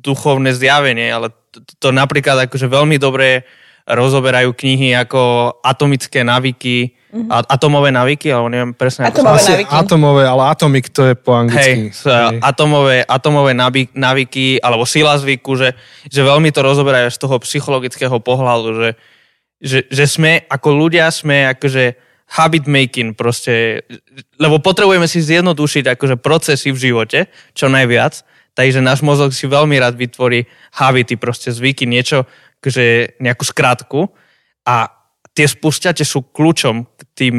duchovné zjavenie, ale to, to napríklad akože veľmi dobre rozoberajú knihy ako Atomické návyky, mm-hmm. a, atomové návyky, alebo neviem presne. Atomové ako... návyky. Atomové, ale atomik to je po anglicky. Hej, hej. Atomové, atomové návyky, alebo sila zvyku, že, že veľmi to rozoberajú z toho psychologického pohľadu, že, že, že sme ako ľudia, sme akože habit making proste, lebo potrebujeme si zjednodušiť akože procesy v živote, čo najviac, takže náš mozog si veľmi rád vytvorí habity, proste zvyky, niečo, akože nejakú skratku a tie spúšťače sú kľúčom k tým,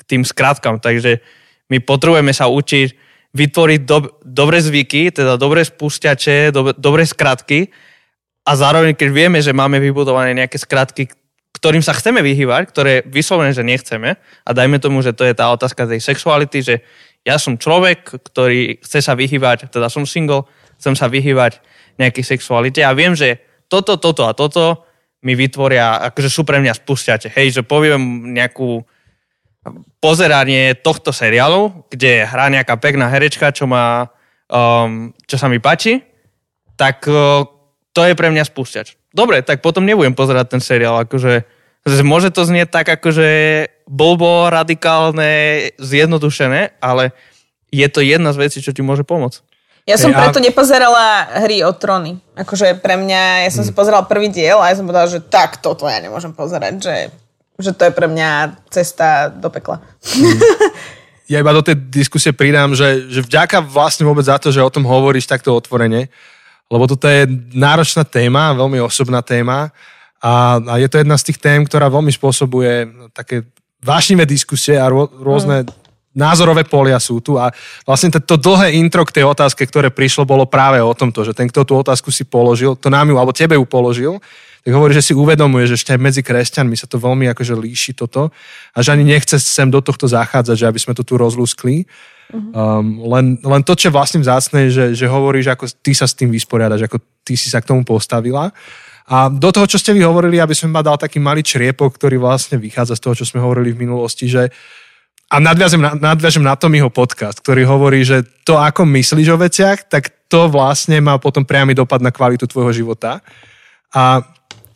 k tým skratkám. Takže my potrebujeme sa učiť vytvoriť dob- dobré zvyky, teda dobré spúšťače, dob- dobré skratky a zároveň, keď vieme, že máme vybudované nejaké skratky, ktorým sa chceme vyhývať, ktoré vyslovene, že nechceme a dajme tomu, že to je tá otázka tej sexuality, že ja som človek, ktorý chce sa vyhývať, teda som single, chcem sa vyhývať nejakej sexualite a viem, že toto, toto a toto mi vytvoria, akože sú pre mňa spúšťate. Hej, že poviem nejakú pozeranie tohto seriálu, kde hrá nejaká pekná herečka, čo má, um, čo sa mi páči, tak uh, to je pre mňa spúšťač. Dobre, tak potom nebudem pozerať ten seriál. Akože, môže to znieť tak akože blbo, radikálne, zjednodušené, ale je to jedna z vecí, čo ti môže pomôcť. Ja som hey, preto a... nepozerala Hry o tróny. Akože pre mňa, ja som si pozerala prvý diel a ja som povedala, že tak, toto ja nemôžem pozerať, že, že to je pre mňa cesta do pekla. Hmm. Ja iba do tej diskusie pridám, že, že vďaka vlastne vôbec za to, že o tom hovoríš takto otvorene, lebo toto je náročná téma, veľmi osobná téma a, a je to jedna z tých tém, ktorá veľmi spôsobuje také vášnivé diskusie a rô, rôzne hmm. názorové polia sú tu a vlastne to dlhé intro k tej otázke, ktoré prišlo, bolo práve o tomto, že ten, kto tú otázku si položil, to nám ju, alebo tebe ju položil, tak hovorí, že si uvedomuje, že ešte aj medzi kresťanmi sa to veľmi akože líši toto a že ani nechce sem do tohto zachádzať, že aby sme to tu rozlúskli. Uh-huh. Um, len, len to, čo vlastne vzácne, že, že hovoríš, ako ty sa s tým vysporiadaš, ako ty si sa k tomu postavila. A do toho, čo ste vy hovorili, aby som vám dal taký malý čriepok, ktorý vlastne vychádza z toho, čo sme hovorili v minulosti, že a nadviažem na, nadviažem na Tomiho podcast, ktorý hovorí, že to, ako myslíš o veciach, tak to vlastne má potom priamy dopad na kvalitu tvojho života. A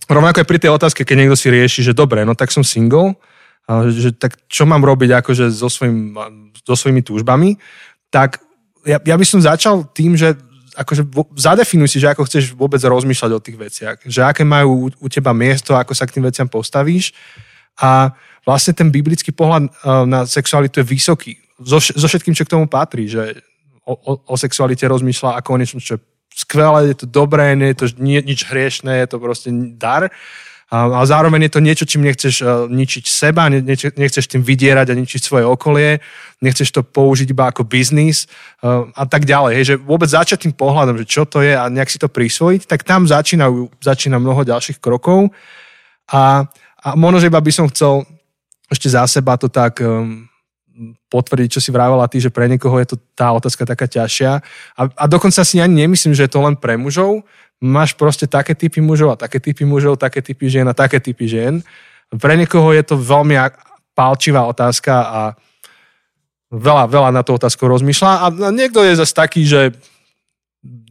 rovnako je pri tej otázke, keď niekto si rieši, že dobre, no tak som single, že tak čo mám robiť akože so, svojim, so svojimi túžbami, tak ja, ja by som začal tým, že akože zadefinuj si, že ako chceš vôbec rozmýšľať o tých veciach, že aké majú u teba miesto, ako sa k tým veciam postavíš. A vlastne ten biblický pohľad na sexualitu je vysoký. So, so všetkým, čo k tomu patrí, že o, o, o sexualite rozmýšľa ako o niečom, čo je skvelé, je to dobré, nie je to nie, nič hriešné, je to proste dar. A, a zároveň je to niečo, čím nechceš ničiť seba, ne, nechceš tým vydierať a ničiť svoje okolie, nechceš to použiť iba ako biznis a tak ďalej. Hej, že vôbec začať tým pohľadom, že čo to je a nejak si to prisvojiť, tak tam začína, začína mnoho ďalších krokov. A, a možno, že iba by som chcel ešte za seba to tak um, potvrdiť, čo si vravela ty, že pre niekoho je to tá otázka taká ťažšia. A, a dokonca si ani nemyslím, že je to len pre mužov. Máš proste také typy mužov a také typy mužov, také typy žien a také typy žien. Pre niekoho je to veľmi pálčivá otázka a veľa, veľa na tú otázku rozmýšľa. A niekto je zase taký, že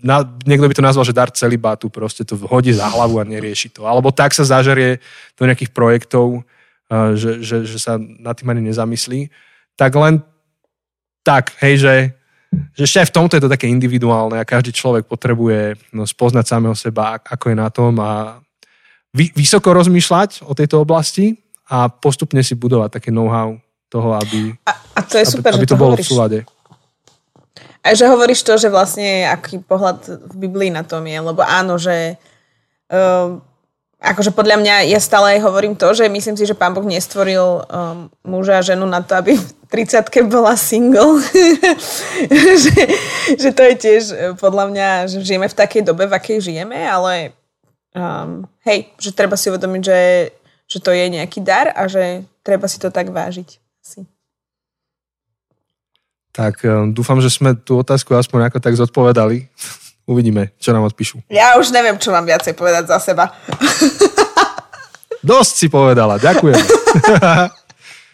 na, niekto by to nazval, že dar celibátu, proste to hodí za hlavu a nerieši to. Alebo tak sa zažerie do nejakých projektov, Že, že, že sa na tým ani nezamyslí, tak len tak, hej, že, že ešte aj v tomto je to také individuálne a každý človek potrebuje no, spoznať samého seba, ako je na tom a vy, vysoko rozmýšľať o tejto oblasti a postupne si budovať také know-how toho, aby, a, a to, je super, aby, že aby to, to bolo hovoríš v súlade. Aj že hovoríš to, že vlastne aký pohľad v Biblii na tom je, lebo áno, že um, akože podľa mňa, ja stále aj hovorím to, že myslím si, že Pán Boh nestvoril um, muža a ženu na to, aby v tridsiatke bola single. že, že to je tiež podľa mňa, že žijeme v takej dobe, v akej žijeme, ale um, hej, že treba si uvedomiť, že, že to je nejaký dar a že treba si to tak vážiť. Asi. Tak um, dúfam, že sme tú otázku aspoň ako tak zodpovedali. Uvidíme, čo nám odpíšu. Ja už neviem, čo mám viacej povedať za seba. Dosť si povedala, ďakujem.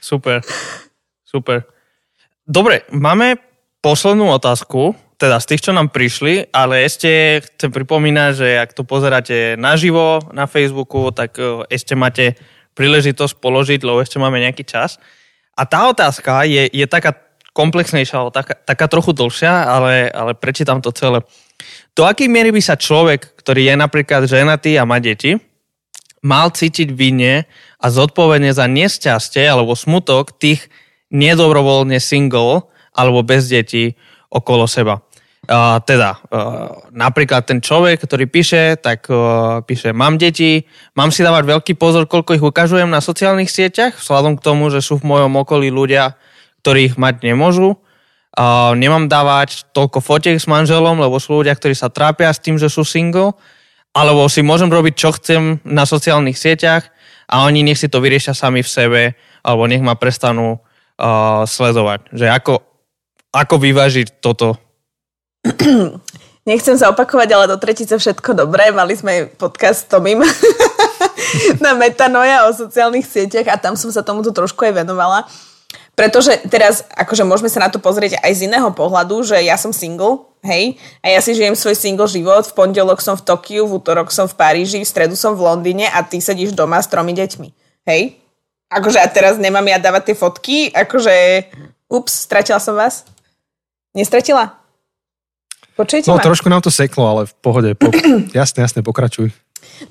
Super, super. Dobre, máme poslednú otázku, teda z tých, čo nám prišli, ale ešte chcem pripomínať, že ak to pozeráte naživo na Facebooku, tak ešte máte príležitosť položiť, lebo ešte máme nejaký čas. A tá otázka je, je taká komplexnejšia, taká, taká trochu dlhšia, ale, ale prečítam to celé. Do akej miery by sa človek, ktorý je napríklad ženatý a má deti, mal cítiť vinne a zodpovedne za nešťastie alebo smutok tých nedobrovoľne single alebo bez detí okolo seba? Uh, teda, uh, napríklad ten človek, ktorý píše, tak uh, píše, mám deti, mám si dávať veľký pozor, koľko ich ukazujem na sociálnych sieťach, vzhľadom k tomu, že sú v mojom okolí ľudia, ktorí ich mať nemôžu. Uh, nemám dávať toľko fotiek s manželom, lebo sú ľudia, ktorí sa trápia s tým, že sú single, alebo si môžem robiť, čo chcem na sociálnych sieťach a oni nech si to vyriešia sami v sebe, alebo nech ma prestanú uh, sledovať. Že ako, ako vyvážiť toto? Nechcem sa opakovať, ale do tretice všetko dobré. Mali sme podcast s Tomim na Metanoia o sociálnych sieťach a tam som sa tomuto trošku aj venovala. Pretože teraz, akože môžeme sa na to pozrieť aj z iného pohľadu, že ja som single, hej, a ja si žijem svoj single život, v pondelok som v Tokiu, v útorok som v Paríži, v stredu som v Londýne a ty sedíš doma s tromi deťmi, hej. Akože a teraz nemám ja dávať tie fotky, akože, ups, stratila som vás. Nestratila? Počujete ma? No, trošku nám to seklo, ale v pohode, po... jasne, jasne, pokračuj.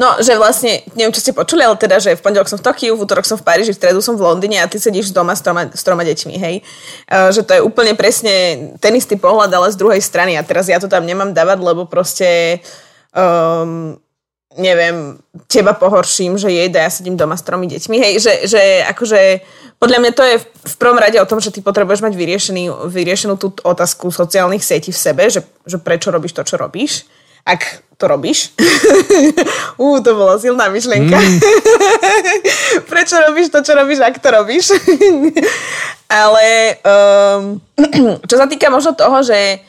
No, že vlastne, neviem, čo ste počuli, ale teda, že v pondelok som v Tokiu, v útorok som v Paríži, v stredu som v Londýne a ty sedíš doma s troma, s troma deťmi, hej. Že to je úplne presne ten istý pohľad, ale z druhej strany. A teraz ja to tam nemám dávať, lebo proste um, neviem, teba pohorším, že jej daj, ja sedím doma s tromi deťmi, hej, že, že akože podľa mňa to je v prvom rade o tom, že ty potrebuješ mať vyriešený, vyriešenú tú otázku sociálnych sietí v sebe, že, že prečo robíš to, čo robíš, ak to robíš. Ú, to bola silná myšlienka. Mm. Prečo robíš to, čo robíš, ak to robíš. Ale um, čo sa týka možno toho, že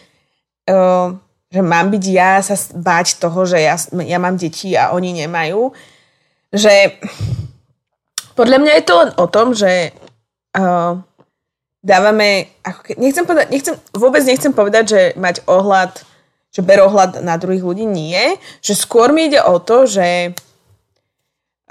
um, že mám byť ja sa báť toho, že ja, ja mám deti a oni nemajú. Že podľa mňa je to o tom, že uh, dávame, ako, nechcem povedať, nechcem, vôbec nechcem povedať, že mať ohľad, že ber ohľad na druhých ľudí, nie. Že skôr mi ide o to, že,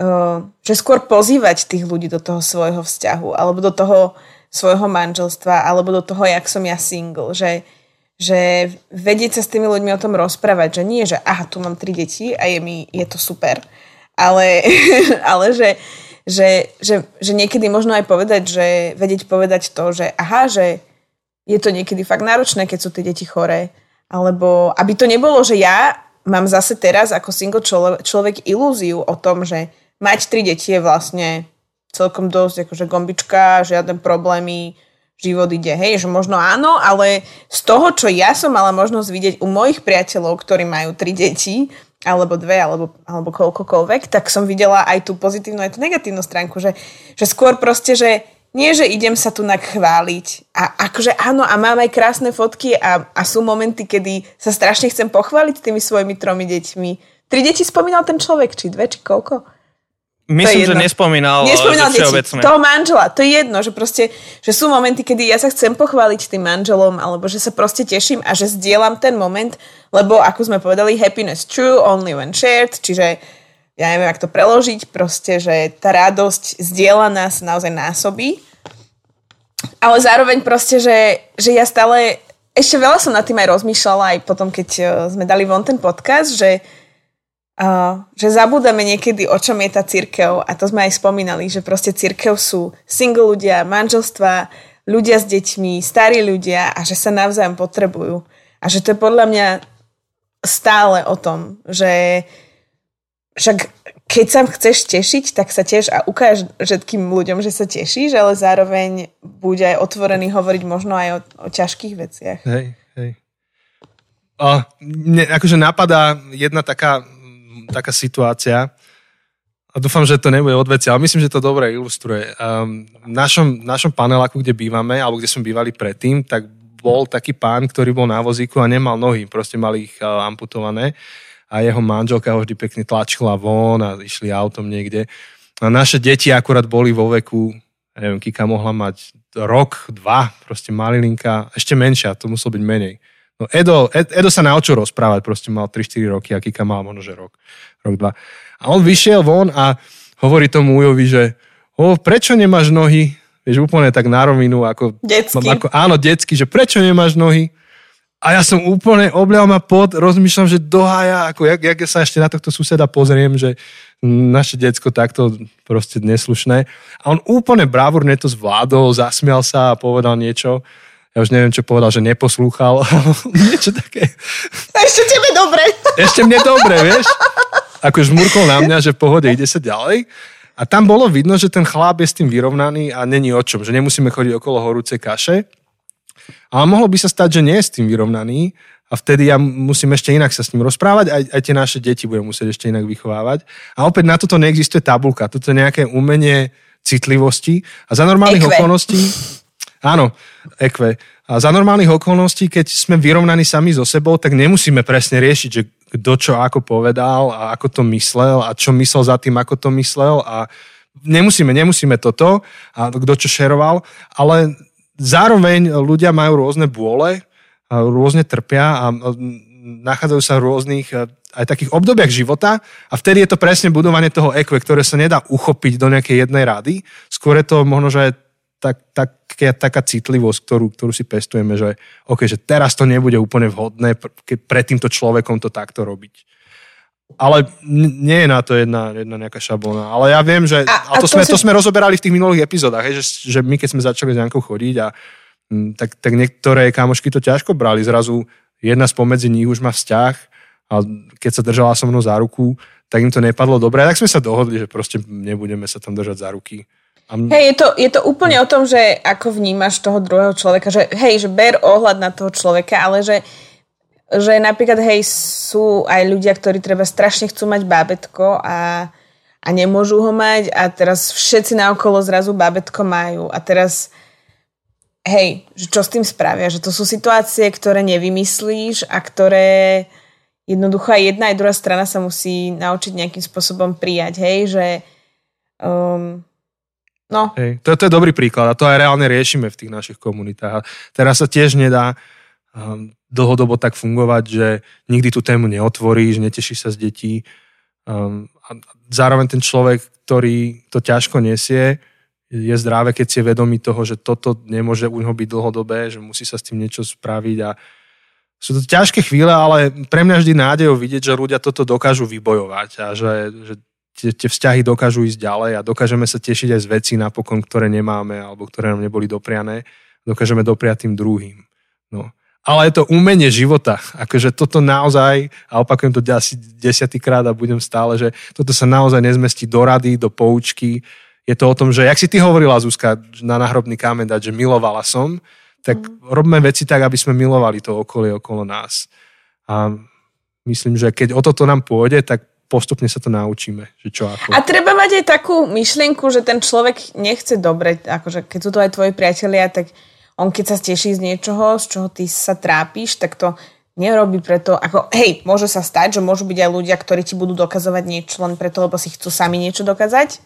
uh, že skôr pozývať tých ľudí do toho svojho vzťahu, alebo do toho svojho manželstva, alebo do toho, jak som ja single, že že vedieť sa s tými ľuďmi o tom rozprávať, že nie, že aha, tu mám tri deti a je mi, je to super, ale, ale že, že, že, že niekedy možno aj povedať, že vedieť povedať to, že aha, že je to niekedy fakt náročné, keď sú tie deti choré, alebo aby to nebolo, že ja mám zase teraz ako single človek ilúziu o tom, že mať tri deti je vlastne celkom dosť, akože gombička, žiadne problémy, život ide, hej, že možno áno, ale z toho, čo ja som mala možnosť vidieť u mojich priateľov, ktorí majú tri deti, alebo dve, alebo, alebo koľkokoľvek, tak som videla aj tú pozitívnu, aj tú negatívnu stránku, že, že skôr proste, že nie, že idem sa tu nachváliť a akože áno, a mám aj krásne fotky a, a sú momenty, kedy sa strašne chcem pochváliť tými svojimi tromi deťmi. Tri deti spomínal ten človek, či dve, či koľko? Myslím, že nespomínal, nespomínal že všeobecne. Toho manžela, to je jedno, že proste, že sú momenty, kedy ja sa chcem pochváliť tým manželom, alebo že sa proste teším a že zdieľam ten moment, lebo ako sme povedali, happiness true, only when shared, čiže ja neviem, jak to preložiť, proste, že tá radosť zdieľaná sa naozaj násobí. Ale zároveň proste, že, že ja stále, ešte veľa som nad tým aj rozmýšľala aj potom, keď sme dali von ten podcast, že Uh, že zabúdame niekedy, o čom je tá cirkev, a to sme aj spomínali, že proste cirkev sú single ľudia, manželstva, ľudia s deťmi, starí ľudia a že sa navzájom potrebujú. A že to je podľa mňa stále o tom, že však keď sa chceš tešiť, tak sa teš a ukáž všetkým ľuďom, že sa tešíš, ale zároveň buď aj otvorený hovoriť možno aj o, o ťažkých veciach. Hej, hej. O, mne akože napadá jedna taká taká situácia a dúfam, že to nebude odvecia, ale myslím, že to dobre ilustruje. Um, v našom, našom paneláku, kde bývame, alebo kde sme bývali predtým, tak bol taký pán, ktorý bol na vozíku a nemal nohy, proste mal ich uh, amputované a jeho manželka ho vždy pekne tlačila von a išli autom niekde. A naše deti akurát boli vo veku, neviem, Kika mohla mať rok, dva, proste malilinka, ešte menšia, to muselo byť menej. No Edo, Edo sa naučil rozprávať, proste mal tri štyri roky a Kika mal možno, že rok, rok, dva. A on vyšiel von a hovorí tomu Ujovi, že o, prečo nemáš nohy? Vieš, úplne tak na rovinu, ako... Detsky. Ako, áno, detsky, že prečo nemáš nohy? A ja som úplne obľal ma pod, rozmýšľam, že dohája, ako jak, jak sa ešte na tohto suseda pozriem, že naše decko takto proste neslušné. A on úplne bravúrne to zvládol, zasmial sa a povedal niečo. Ja už neviem, čo povedal, že neposlúchal. Niečo také. A ešte tebe dobre. Ešte mne dobre, vieš. Ako žmurkol na mňa, že v pohode, ide sa ďalej. A tam bolo vidno, že ten chlap je s tým vyrovnaný a není o čom. Že nemusíme chodiť okolo horúcej kaše. Ale mohlo by sa stať, že nie je s tým vyrovnaný. A vtedy ja musím ešte inak sa s ním rozprávať. Aj, aj tie naše deti budem musieť ešte inak vychovávať. A opäť na toto neexistuje tabulka. Toto je nejaké umenie citlivosti. A za normálnych okolností... Áno, ekve. A za normálnych okolností, keď sme vyrovnaní sami so sebou, tak nemusíme presne riešiť, že kto čo ako povedal a ako to myslel a čo myslel za tým, ako to myslel a nemusíme, nemusíme toto a kto čo šeroval, ale zároveň ľudia majú rôzne bôle, rôzne trpia a nachádzajú sa v rôznych aj takých obdobiach života a vtedy je to presne budovanie toho ekve, ktoré sa nedá uchopiť do nejakej jednej rady. Skôr je to možno, že Tak, tak, taká citlivosť, ktorú, ktorú si pestujeme, že, okay, že teraz to nebude úplne vhodné keď pred týmto človekom to takto robiť. Ale nie je na to jedna, jedna nejaká šablóna. Ale ja viem, že... A, a to, a to, sme, si... to sme rozoberali v tých minulých epizódach, hej, že, že my keď sme začali s Jankou chodiť, a, m, tak, tak niektoré kamošky to ťažko brali. Zrazu jedna spomedzi nich už má vzťah a keď sa držala so mnou za ruku, tak im to nepadlo dobre. A tak sme sa dohodli, že proste nebudeme sa tam držať za ruky. M- hej, je to, je to úplne o tom, že ako vnímaš toho druhého človeka, že hej, že ber ohľad na toho človeka, ale že, že napríklad hej, sú aj ľudia, ktorí treba strašne chcú mať bábätko a, a nemôžu ho mať a teraz všetci naokolo zrazu bábätko majú a teraz hej, že čo s tým spravia, že to sú situácie, ktoré nevymyslíš a ktoré jednoducho aj jedna aj druhá strana sa musí naučiť nejakým spôsobom prijať, hej, že um, no. Hej, to, to je dobrý príklad a to aj reálne riešime v tých našich komunitách. A teraz sa tiež nedá um, dlhodobo tak fungovať, že nikdy tú tému neotvoríš, neteší sa z detí. Um, a zároveň ten človek, ktorý to ťažko nesie, je zdravé, keď si je vedomý toho, že toto nemôže u neho byť dlhodobé, že musí sa s tým niečo spraviť. A sú to ťažké chvíle, ale pre mňa vždy nádejou vidieť, že ľudia toto dokážu vybojovať a že, že Tie, tie vzťahy dokážu ísť ďalej a dokážeme sa tešiť aj z vecí napokon, ktoré nemáme alebo ktoré nám neboli dopriané. Dokážeme dopriať tým druhým. No. Ale je to umenie života. Akože toto naozaj, a opakujem to asi desiatykrát a budem stále, že toto sa naozaj nezmestí do rady, do poučky. Je to o tom, že jak si ty hovorila, Zuzka, na náhrobný kámen dať, že milovala som, tak mm. robíme veci tak, aby sme milovali to okolie okolo nás. A myslím, že keď o toto nám pôjde, tak postupne sa to naučíme. Že čo ako. A treba mať aj takú myšlienku, že ten človek nechce dobre, akože keď sú to aj tvoji priatelia, tak on keď sa teší z niečoho, z čoho ty sa trápiš, tak to nerobí preto, ako hej, môže sa stať, že môžu byť aj ľudia, ktorí ti budú dokazovať niečo len preto, lebo si chcú sami niečo dokázať.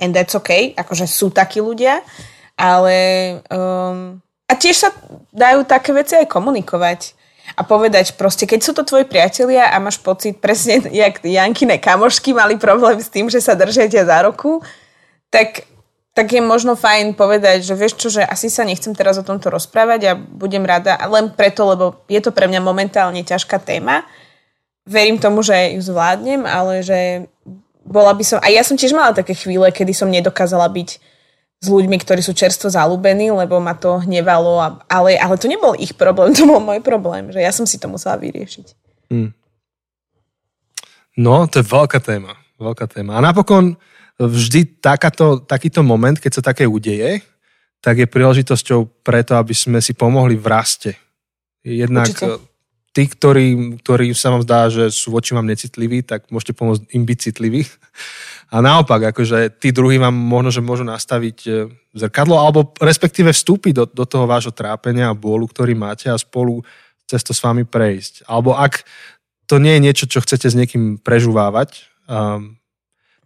And that's okay, akože sú takí ľudia, ale um, a tiež sa dajú také veci aj komunikovať. A povedať proste, keď sú to tvoji priatelia a máš pocit presne, jak Jankine kamošky mali problém s tým, že sa držia ťa za ruku, tak, tak je možno fajn povedať, že vieš čo, že asi sa nechcem teraz o tomto rozprávať a budem rada len preto, lebo je to pre mňa momentálne ťažká téma. Verím tomu, že ju zvládnem, ale že bola by som... A ja som tiež mala také chvíle, kedy som nedokázala byť s ľuďmi, ktorí sú čerstvo zalúbení, lebo ma to hnevalo, a, ale, ale to nebol ich problém, to bol môj problém, že ja som si to musela vyriešiť. Hmm. No, to je veľká téma, veľká téma. A napokon vždy takáto, takýto moment, keď sa také udeje, tak je príležitosťou preto, aby sme si pomohli v raste. Jednak určite. Tí, ktorí, ktorí sa vám zdá, že sú voči vám necitliví, tak môžete pomôcť im byť citliví. A naopak, akože tí druhí vám možno, že môžu nastaviť zrkadlo alebo respektíve vstúpiť do, do toho vášho trápenia a bôlu, ktorý máte a spolu cez to s vami prejsť. Alebo ak to nie je niečo, čo chcete s niekým prežúvávať, um,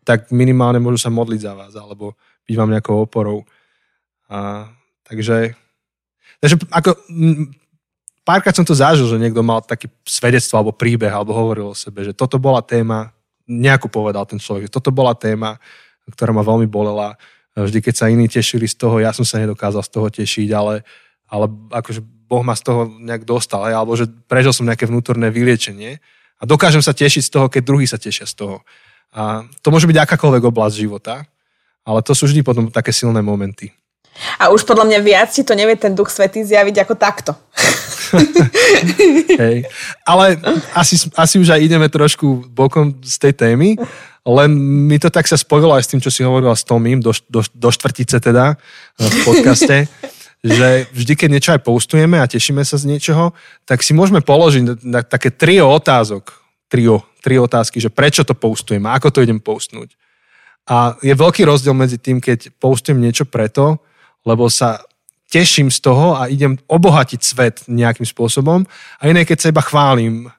tak minimálne môžu sa modliť za vás alebo byť vám nejakou oporou. A, takže takže ako, párkrát som to zažil, že niekto mal také svedectvo alebo príbeh alebo hovoril o sebe, že toto bola téma, nejako povedal ten človek, že toto bola téma, ktorá ma veľmi bolela. Vždy, keď sa iní tešili z toho, ja som sa nedokázal z toho tešiť, ale, ale akože Boh ma z toho nejak dostal, hej, alebo že prežil som nejaké vnútorné vyliečenie a dokážem sa tešiť z toho, keď druhí sa tešia z toho. A to môže byť akákoľvek oblasť života, ale to sú vždy potom také silné momenty. A už podľa mňa viac ti to nevie ten Duch Svätý zjaviť ako takto. Hej. Ale asi, asi už aj ideme trošku bokom z tej témy, len mi to tak sa spojilo aj s tým, čo si hovorila s Tomím, do, do, do štvrtice teda v podcaste, že vždy, keď niečo aj postujeme a tešíme sa z niečoho, tak si môžeme položiť na také trio otázok, trio, trio otázky, že prečo to postujem a ako to idem postnúť. A je veľký rozdiel medzi tým, keď postujem niečo preto, lebo sa teším z toho a idem obohatiť svet nejakým spôsobom a iné, keď sa iba chválim.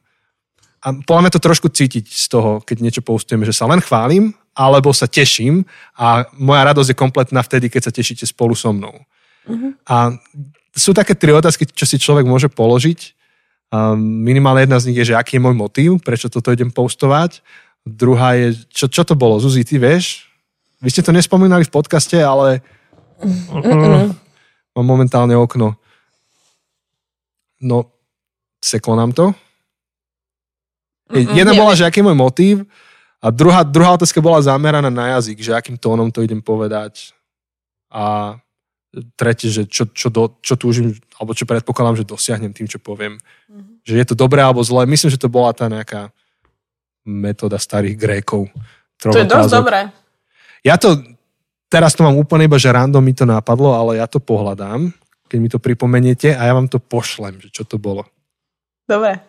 A podľa mňa to trošku cítiť z toho, keď niečo postujeme, že sa len chválim, alebo sa teším a moja radosť je kompletná vtedy, keď sa tešíte spolu so mnou. Uh-huh. A sú také tri otázky, čo si človek môže položiť. Minimálne jedna z nich je, že aký je môj motív, prečo toto idem postovať. Druhá je, čo, čo to bolo? Zuzi, ty vieš? Vy ste to nespomínali v podcaste, ale... Uh-uh. Mám momentálne okno. No, seklo nám to. Mm-mm, Jedna neviem. bola, že aký je môj motív a druhá, druhá otázka bola zameraná na jazyk, že akým tónom to idem povedať a tretie, že čo, čo, do, čo túžim, alebo čo predpokladám, že dosiahnem tým, čo poviem. Mm-hmm. Že je to dobré alebo zlé. Myslím, že to bola tá nejaká metóda starých Grékov. To je dosť dobré. Ja to, teraz to mám úplne iba, že random mi to napadlo, ale ja to pohľadám, keď mi to pripomeniete a ja vám to pošlem, že čo to bolo. Dobre.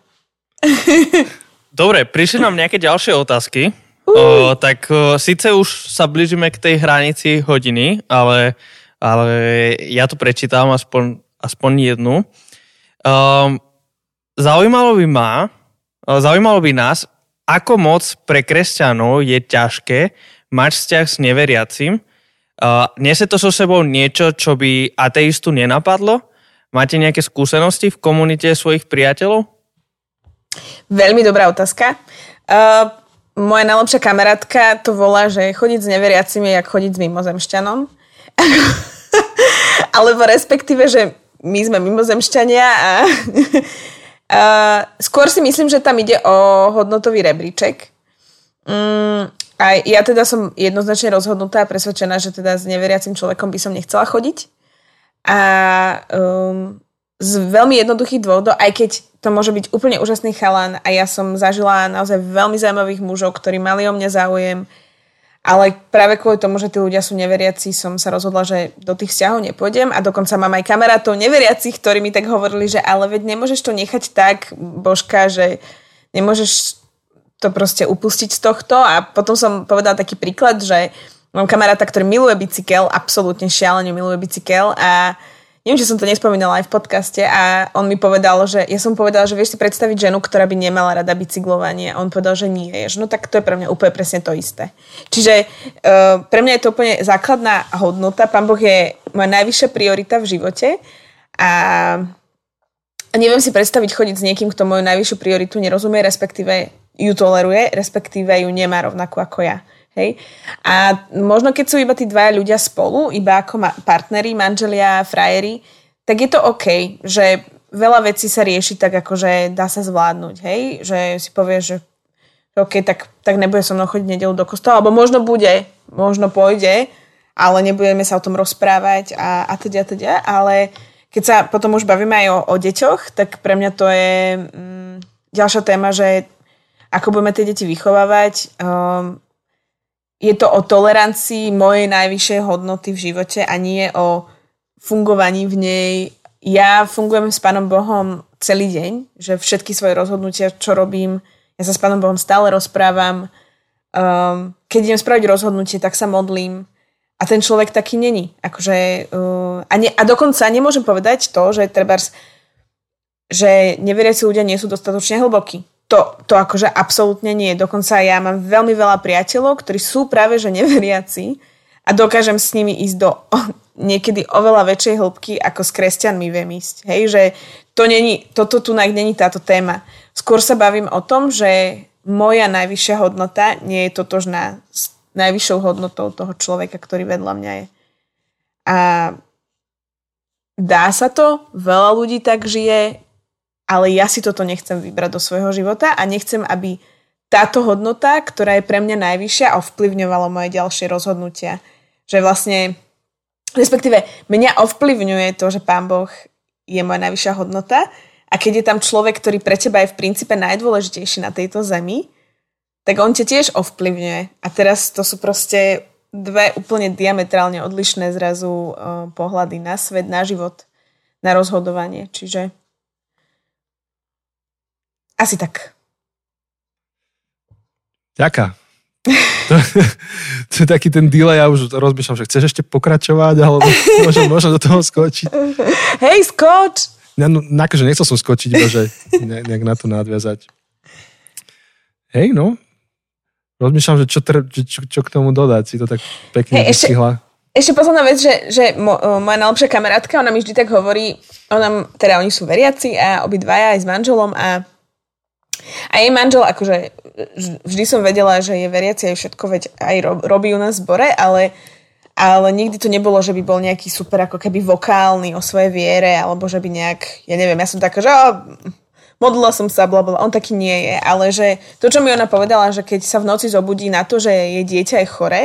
Dobre, prišli nám nejaké ďalšie otázky. Uh. O, tak o, síce už sa blížime k tej hranici hodiny, ale, ale ja tu prečítam aspoň, aspoň jednu. Um, zaujímalo by ma, zaujímalo by nás, ako moc pre kresťanov je ťažké mať vzťah s neveriacim. Uh, nesie to so sebou niečo, čo by ateistu nenapadlo? Máte nejaké skúsenosti v komunite svojich priateľov? Veľmi dobrá otázka. Uh... Moja najlepšia kamarátka to volá, že chodiť s neveriacimi je ako chodiť s mimozemšťanom. Alebo respektíve, že my sme mimozemšťania a uh, skôr si myslím, že tam ide o hodnotový rebríček. Mm, a ja teda som jednoznačne rozhodnutá a presvedčená, že teda s neveriacim človekom by som nechcela chodiť. A um, z veľmi jednoduchých dôvodov, aj keď to môže byť úplne úžasný chalan a ja som zažila naozaj veľmi zaujímavých mužov, ktorí mali o mňa záujem, ale práve kvôli tomu, že tí ľudia sú neveriaci, som sa rozhodla, že do tých vzťahov nepôjdem a dokonca mám aj kamarátov neveriacich, ktorí mi tak hovorili, že ale veď nemôžeš to nechať tak, Božka, že nemôžeš to proste upustiť z tohto. A potom som povedala taký príklad, že mám kamaráta, ktorý miluje bicykel, absolútne šialene miluje bicykel a neviem, že som to nespomínala aj v podcaste a on mi povedal, že ja som povedala, že vieš si predstaviť ženu, ktorá by nemala rada bicyklovanie. A on povedal, že nie. No tak to je pre mňa úplne presne to isté. Čiže uh, pre mňa je to úplne základná hodnota. Pán Boh je moja najvyššia priorita v živote a neviem si predstaviť chodiť s niekým, kto moju najvyššiu prioritu nerozumie, respektíve ju toleruje, respektíve ju nemá rovnako ako ja. Hej. A možno keď sú iba tí dvaja ľudia spolu, iba ako ma- partneri, manželia, frajeri, tak je to OK, že veľa vecí sa rieši tak, akože dá sa zvládnuť, hej, že si povieš, že OK, tak, tak nebude so mnou chodiť nedeľu do kostola, alebo možno bude, možno pôjde, ale nebudeme sa o tom rozprávať a, a teda, teda, ale keď sa potom už bavíme aj o, o deťoch, tak pre mňa to je mm, ďalšia téma, že ako budeme tie deti vychovávať, um, je to o tolerancii mojej najvyššej hodnoty v živote a nie o fungovaní v nej. Ja fungujem s Pánom Bohom celý deň, že všetky svoje rozhodnutia, čo robím, ja sa s Pánom Bohom stále rozprávam. Um, keď idem spraviť rozhodnutie, tak sa modlím. A ten človek taký není. Akože, uh, a, ne, a dokonca nemôžem povedať to, že trebárs, že neveriaci ľudia nie sú dostatočne hlbokí. To, to akože absolútne nie. Dokonca ja mám veľmi veľa priateľov, ktorí sú práve že neveriaci a dokážem s nimi ísť do o, niekedy oveľa väčšej hĺbky, ako s kresťanmi viem ísť. Hej, že to není, toto tu není táto téma. Skôr sa bavím o tom, že moja najvyššia hodnota nie je totožná s najvyššou hodnotou toho človeka, ktorý vedľa mňa je. A dá sa to, veľa ľudí tak žije, ale ja si toto nechcem vybrať do svojho života a nechcem, aby táto hodnota, ktorá je pre mňa najvyššia, ovplyvňovala moje ďalšie rozhodnutia. Že vlastne, respektíve, mňa ovplyvňuje to, že Pán Boh je moja najvyššia hodnota a keď je tam človek, ktorý pre teba je v princípe najdôležitejší na tejto zemi, tak on ťa tiež ovplyvňuje. A teraz to sú proste dve úplne diametrálne odlišné zrazu pohľady na svet, na život, na rozhodovanie. Čiže asi tak. Ďaká. To, to je taký ten delay, ja už rozmýšľam, že chceš ešte pokračovať, alebo môžem, môžem do toho skočiť. Hej, skoč! Ja, no, akože nechcel som skočiť, bože, ne, nejak na to nadviazať. Hej, no. Rozmýšľam, že čo, čo, čo k tomu dodať, si to tak pekne hey, vystihla. Ešte posledná vec, že, že moja najlepšia kamarátka, ona mi vždy tak hovorí, ona, teda oni sú veriaci a obidvaja aj s manželom a a jej manžel, akože vždy som vedela, že je veriaci aj všetko, veď aj robí u nás v zbore, ale, ale nikdy to nebolo, že by bol nejaký super ako keby vokálny o svojej viere, alebo že by nejak, ja neviem, ja som taká, že oh, modlila som sa, blablabla, on taký nie je, ale že to, čo mi ona povedala, že keď sa v noci zobudí na to, že jej dieťa je choré,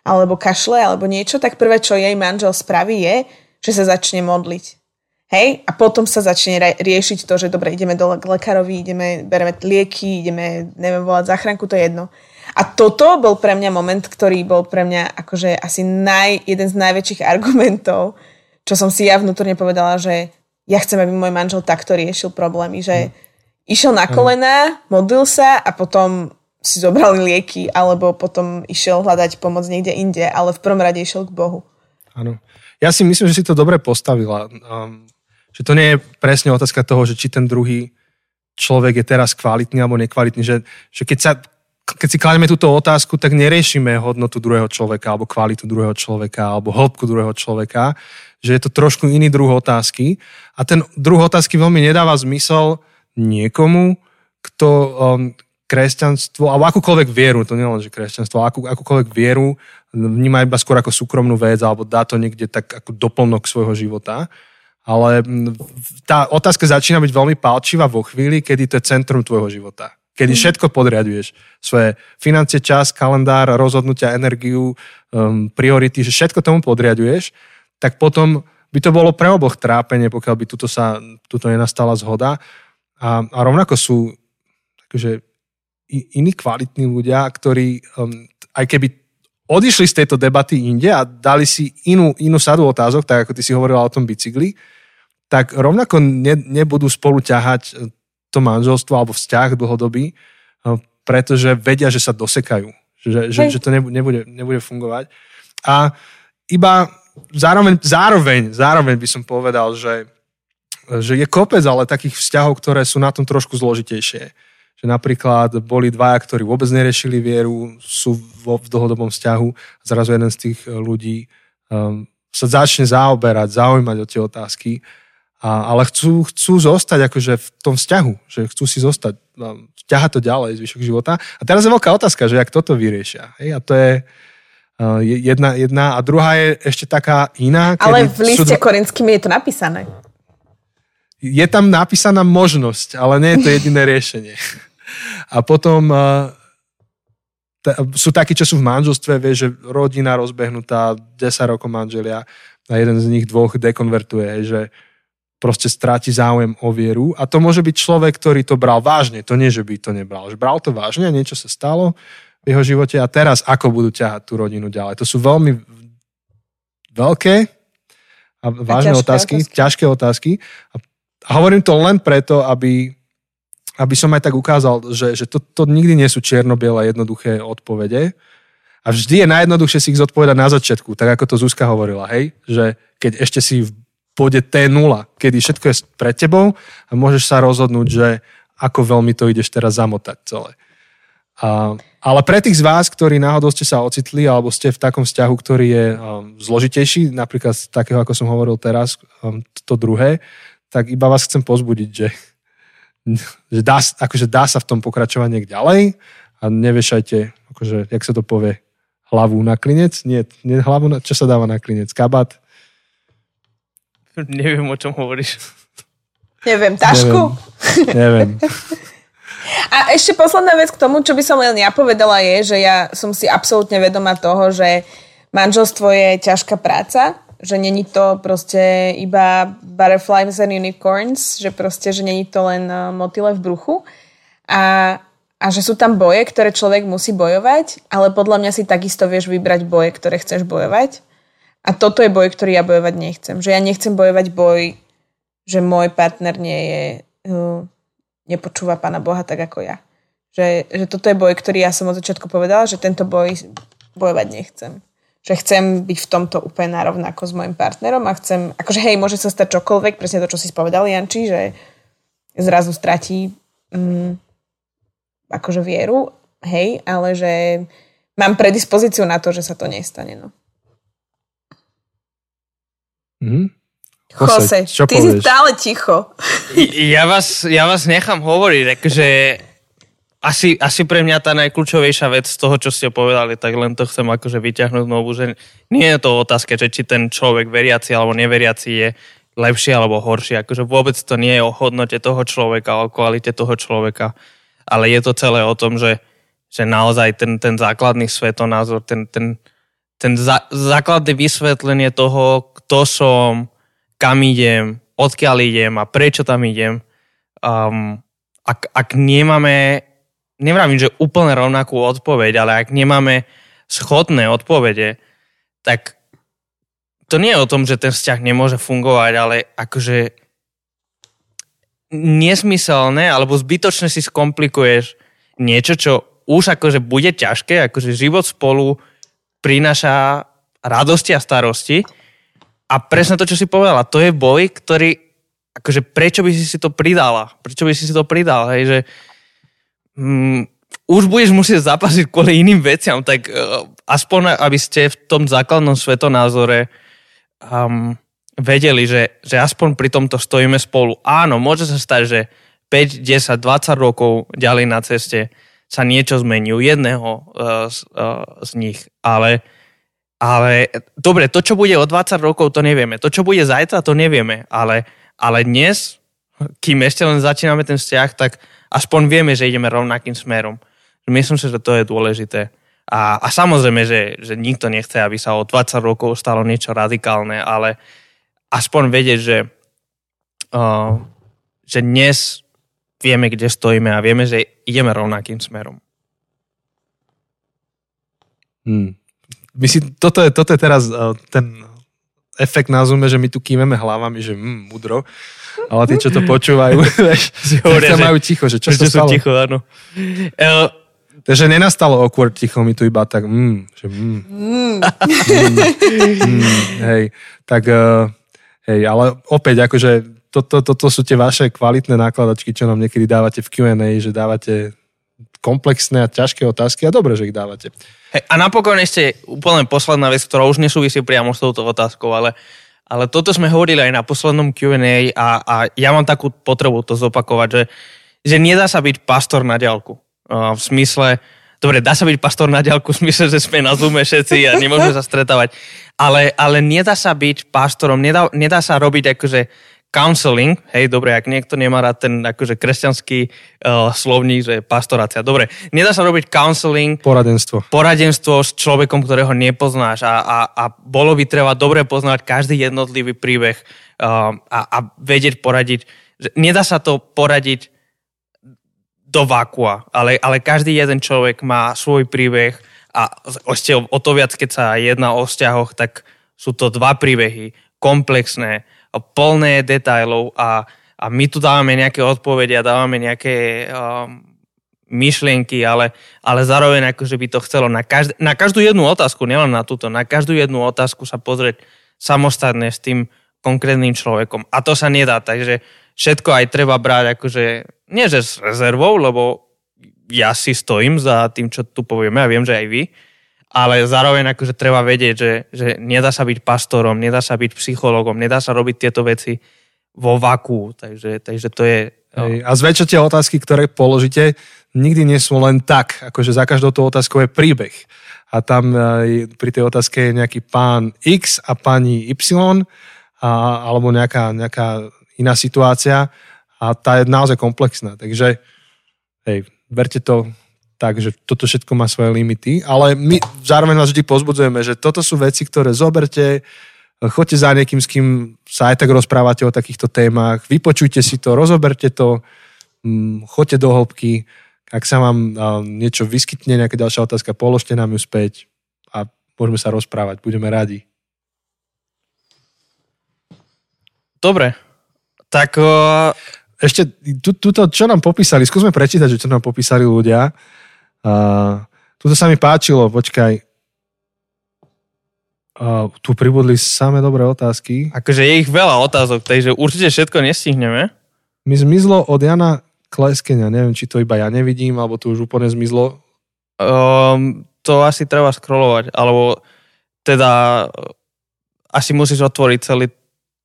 alebo kašle, alebo niečo, tak prvé, čo jej manžel spraví je, že sa začne modliť. Hej? A potom sa začne riešiť to, že dobre, ideme do k lekárovi, ideme, bereme lieky, ideme, neviem, volať záchranku, to je jedno. A toto bol pre mňa moment, ktorý bol pre mňa akože asi naj, jeden z najväčších argumentov, čo som si ja vnútorne povedala, že ja chcem, aby môj manžel takto riešil problémy, že mm. išiel na kolená, modlil sa a potom si zobrali lieky, alebo potom išiel hľadať pomoc niekde inde, ale v prvom rade išiel k Bohu. Áno. Ja si myslím, že si to dobre postavila. Um... Že to nie je presne otázka toho, že či ten druhý človek je teraz kvalitný alebo nekvalitný. Že, že keď, sa, keď si kladieme túto otázku, tak neriešime hodnotu druhého človeka alebo kvalitu druhého človeka alebo hĺbku druhého človeka. Že je to trošku iný druh otázky. A ten druh otázky veľmi nedáva zmysel niekomu, kto um, kresťanstvo alebo akúkoľvek vieru, to nie len, že kresťanstvo, ale akú, akúkoľvek vieru vníma iba skôr ako súkromnú vec alebo dá to niekde tak ako doplnok svojho života. Ale tá otázka začína byť veľmi palčivá vo chvíli, kedy to je centrum tvojho života. Kedy všetko podriaduješ. Svoje financie, čas, kalendár, rozhodnutia, energiu, um, priority, že všetko tomu podriaduješ, tak potom by to bolo pre oboch trápenie, pokiaľ by tuto, sa, tuto nenastala zhoda. A, a rovnako sú takže, iní kvalitní ľudia, ktorí um, aj keby odišli z tejto debaty inde a dali si inú, inú sadu otázok, tak ako ty si hovorila o tom bicykli, tak rovnako ne, nebudú spolu ťahať to manželstvo alebo vzťah dlhodobý, pretože vedia, že sa dosekajú, že, že, že to nebude, nebude fungovať. A iba zároveň, zároveň, zároveň by som povedal, že, že je kopec ale takých vzťahov, ktoré sú na tom trošku zložitejšie. Že napríklad boli dvaja, ktorí vôbec neriešili vieru, sú vo, v dlhodobom vzťahu a zrazu jeden z tých ľudí um, sa začne zaoberať, zaujímať o tie otázky, a, ale chcú, chcú zostať akože v tom vzťahu, že chcú si zostať, ťahať to ďalej zvyšok života. A teraz je veľká otázka, že jak toto vyriešia. Hej? A to je uh, jedna, jedna a druhá je ešte taká iná. Ale v liste sú... Korinským je to napísané. Je tam napísaná možnosť, ale nie je to jediné riešenie. A potom uh, t- sú takí, čo sú v manželstve, vie, že rodina rozbehnutá, desať rokov manželia a jeden z nich dvoch dekonvertuje, že proste stráti záujem o vieru. A to môže byť človek, ktorý to bral vážne. To nie, že by to nebral. Že bral to vážne a niečo sa stalo v jeho živote. A teraz ako budú ťahať tú rodinu ďalej? To sú veľmi veľké a vážne a ťažké otázky, otázky, ťažké otázky. A A hovorím to len preto, aby, aby som aj tak ukázal, že, že to, to nikdy nie sú čierno-biele jednoduché odpovede. A vždy je najjednoduchšie si ich zodpovedať na začiatku, tak ako to Zuzka hovorila, hej? Že keď ešte si v bode té nula, kedy všetko je pred tebou a môžeš sa rozhodnúť, že ako veľmi to ideš teraz zamotať celé. A, ale pre tých z vás, ktorí náhodou ste sa ocitli alebo ste v takom vzťahu, ktorý je um, zložitejší, napríklad takého, ako som hovoril teraz, um, to druhé, tak iba vás chcem pozbudiť, že, že dá, akože dá sa v tom pokračovať niekde ďalej a nevešajte, akože, jak sa to povie, hlavu na klinec? Nie, nie hlavu na, čo sa dáva na klinec? Kabát? Neviem, o čom hovoríš. Neviem, tašku? Neviem. Neviem. A ešte posledná vec k tomu, čo by som len ja povedala je, že ja som si absolútne vedomá toho, že manželstvo je ťažká práca, že není to proste iba butterflies and unicorns, že proste, že není to len motyle v bruchu a, a že sú tam boje, ktoré človek musí bojovať, ale podľa mňa si takisto vieš vybrať boje, ktoré chceš bojovať a toto je boj, ktorý ja bojovať nechcem, že ja nechcem bojovať boj, že môj partner nie je, nepočúva Pána Boha tak ako ja, že, že toto je boj, ktorý ja som od začiatku povedala, že tento boj bojovať nechcem. Že chcem byť v tomto úplne narovnako s mojim partnerom a chcem, akože hej, môže sa stať čokoľvek, presne to, čo si spovedal, Janči, že zrazu stratí um, akože vieru, hej, ale že mám predispozíciu na to, že sa to nestane, no. Mm-hmm. Jose, Jose ty povieš? Si stále ticho. Ja vás, ja vás nechám hovoriť, akože Asi, asi pre mňa tá najkľúčovejšia vec z toho, čo ste povedali, tak len to chcem akože vyťahnuť znovu, že nie je to otázka, že či ten človek veriaci alebo neveriaci je lepší alebo horší. Akože vôbec to nie je o hodnote toho človeka, o kvalite toho človeka, ale je to celé o tom, že, že naozaj ten, ten základný svetonázor, ten, ten, ten za, základné vysvetlenie toho, kto som, kam idem, odkiaľ idem a prečo tam idem. Um, ak, ak nemáme, nevravím, že úplne rovnakú odpoveď, ale ak nemáme schodné odpovede, tak to nie je o tom, že ten vzťah nemôže fungovať, ale akože nesmyselné alebo zbytočne si skomplikuješ niečo, čo už akože bude ťažké, akože život spolu prináša radosti a starosti a presne to, čo si povedala, to je boj, ktorý, akože prečo by si si to pridala? Prečo by si si to pridala? Hej, že um, už budeš musieť zapasiť kvôli iným veciam, tak uh, aspoň, aby ste v tom základnom svetonázore um, vedeli, že, že aspoň pri tomto stojíme spolu. Áno, môže sa stať, že päť, desať, dvadsať rokov ďalej na ceste sa niečo zmení u jedného uh, z, uh, z nich. Ale, ale dobre, to, čo bude o dvadsať rokov, to nevieme. To, čo bude zajtra, to nevieme. Ale, ale dnes, kým ešte len začíname ten vzťah, tak aspoň vieme, že ideme rovnakým smerom. Myslím si, že to je dôležité. A, a samozrejme, že, že nikto nechce, aby sa o dvadsať rokov stalo niečo radikálne, ale aspoň vedieť, že, uh, že dnes vieme, kde stojíme a vieme, že ideme rovnakým smerom. Hmm. Myslím, toto je, toto je teraz uh, ten efekt na Zoome, že my tu kýmeme hlavami, že mm, mudro, ale tí, čo to počúvajú, vieš, sa majú ticho, že čo sa stalo. Ticho, áno. Uh, Takže nenastalo awkward ticho, my tu iba tak mm, že mm, mm. mm, hej, tak uh, hej, ale opäť akože Toto to, to sú tie vaše kvalitné nákladačky, čo nám niekedy dávate v kjú end ej, že dávate komplexné a ťažké otázky a dobre, že ich dávate. Hey, a napokon ešte úplne posledná vec, ktorá už nesúvisí priamo s touto otázkou, ale, ale toto sme hovorili aj na poslednom kjú end ej a, a ja mám takú potrebu to zopakovať, že, že nedá sa byť pastor na diaľku. Uh, v smysle, dobre, dá sa byť pastor na diaľku v smysle, že sme na Zoome všetci a nemôžeme sa stretávať, ale, ale nedá sa byť pastorom, nedá, nedá sa robiť akože counseling, hej, dobre, ak niekto nemá rád ten akože kresťanský uh, slovník, že pastorácia, dobre, nedá sa robiť counseling, poradenstvo poradenstvo s človekom, ktorého nepoznáš a, a, a bolo by treba dobre poznať každý jednotlivý príbeh uh, a, a vedieť poradiť, že nedá sa to poradiť do vakua, ale, ale každý jeden človek má svoj príbeh a o to viac, keď sa jedná o vzťahoch, tak sú to dva príbehy, komplexné, plné detailov a, a my tu dávame nejaké odpovede a dávame nejaké um, myšlienky, ale, ale zároveň akože by to chcelo na, každ- na každú jednu otázku, nielen na túto, na každú jednu otázku sa pozrieť samostatne s tým konkrétnym človekom. A to sa nedá, takže všetko aj treba brať akože, nie že s rezervou, lebo ja si stojím za tým, čo tu povieme a viem, že aj vy, ale zároveň akože treba vedieť, že, že nedá sa byť pastorom, nedá sa byť psychologom, nedá sa robiť tieto veci vo vakuu, takže, takže to je... Hej, a zväčša tie otázky, ktoré položíte, nikdy nie sú len tak, akože za každou tú otázkou je príbeh. A tam pri tej otázke je nejaký pán X a pani Y, a, alebo nejaká, nejaká iná situácia a tá je naozaj komplexná, takže hej, berte to... Takže toto všetko má svoje limity, ale my zároveň vás vždy pozbudzujeme, že toto sú veci, ktoré zoberte, choďte za niekým, s kým sa aj tak rozprávate o takýchto témach, vypočujte si to, rozoberte to, choďte do hĺbky, ak sa vám niečo vyskytne, nejaká ďalšia otázka, položte nám ju späť a môžeme sa rozprávať, budeme radi. Dobre, tak... O... Ešte, tuto, čo nám popísali, skúsme prečítať, že čo nám popísali ľudia. Uh, tuto sa mi páčilo, počkaj. Uh, tu pribudli samé dobré otázky. Akože je ich veľa otázok, takže určite všetko nestihneme. Mi zmizlo od Jana Kleskenia, neviem, či to iba ja nevidím, alebo to už úplne zmizlo. Um, to asi treba scrollovať, alebo teda asi musíš otvoriť celý,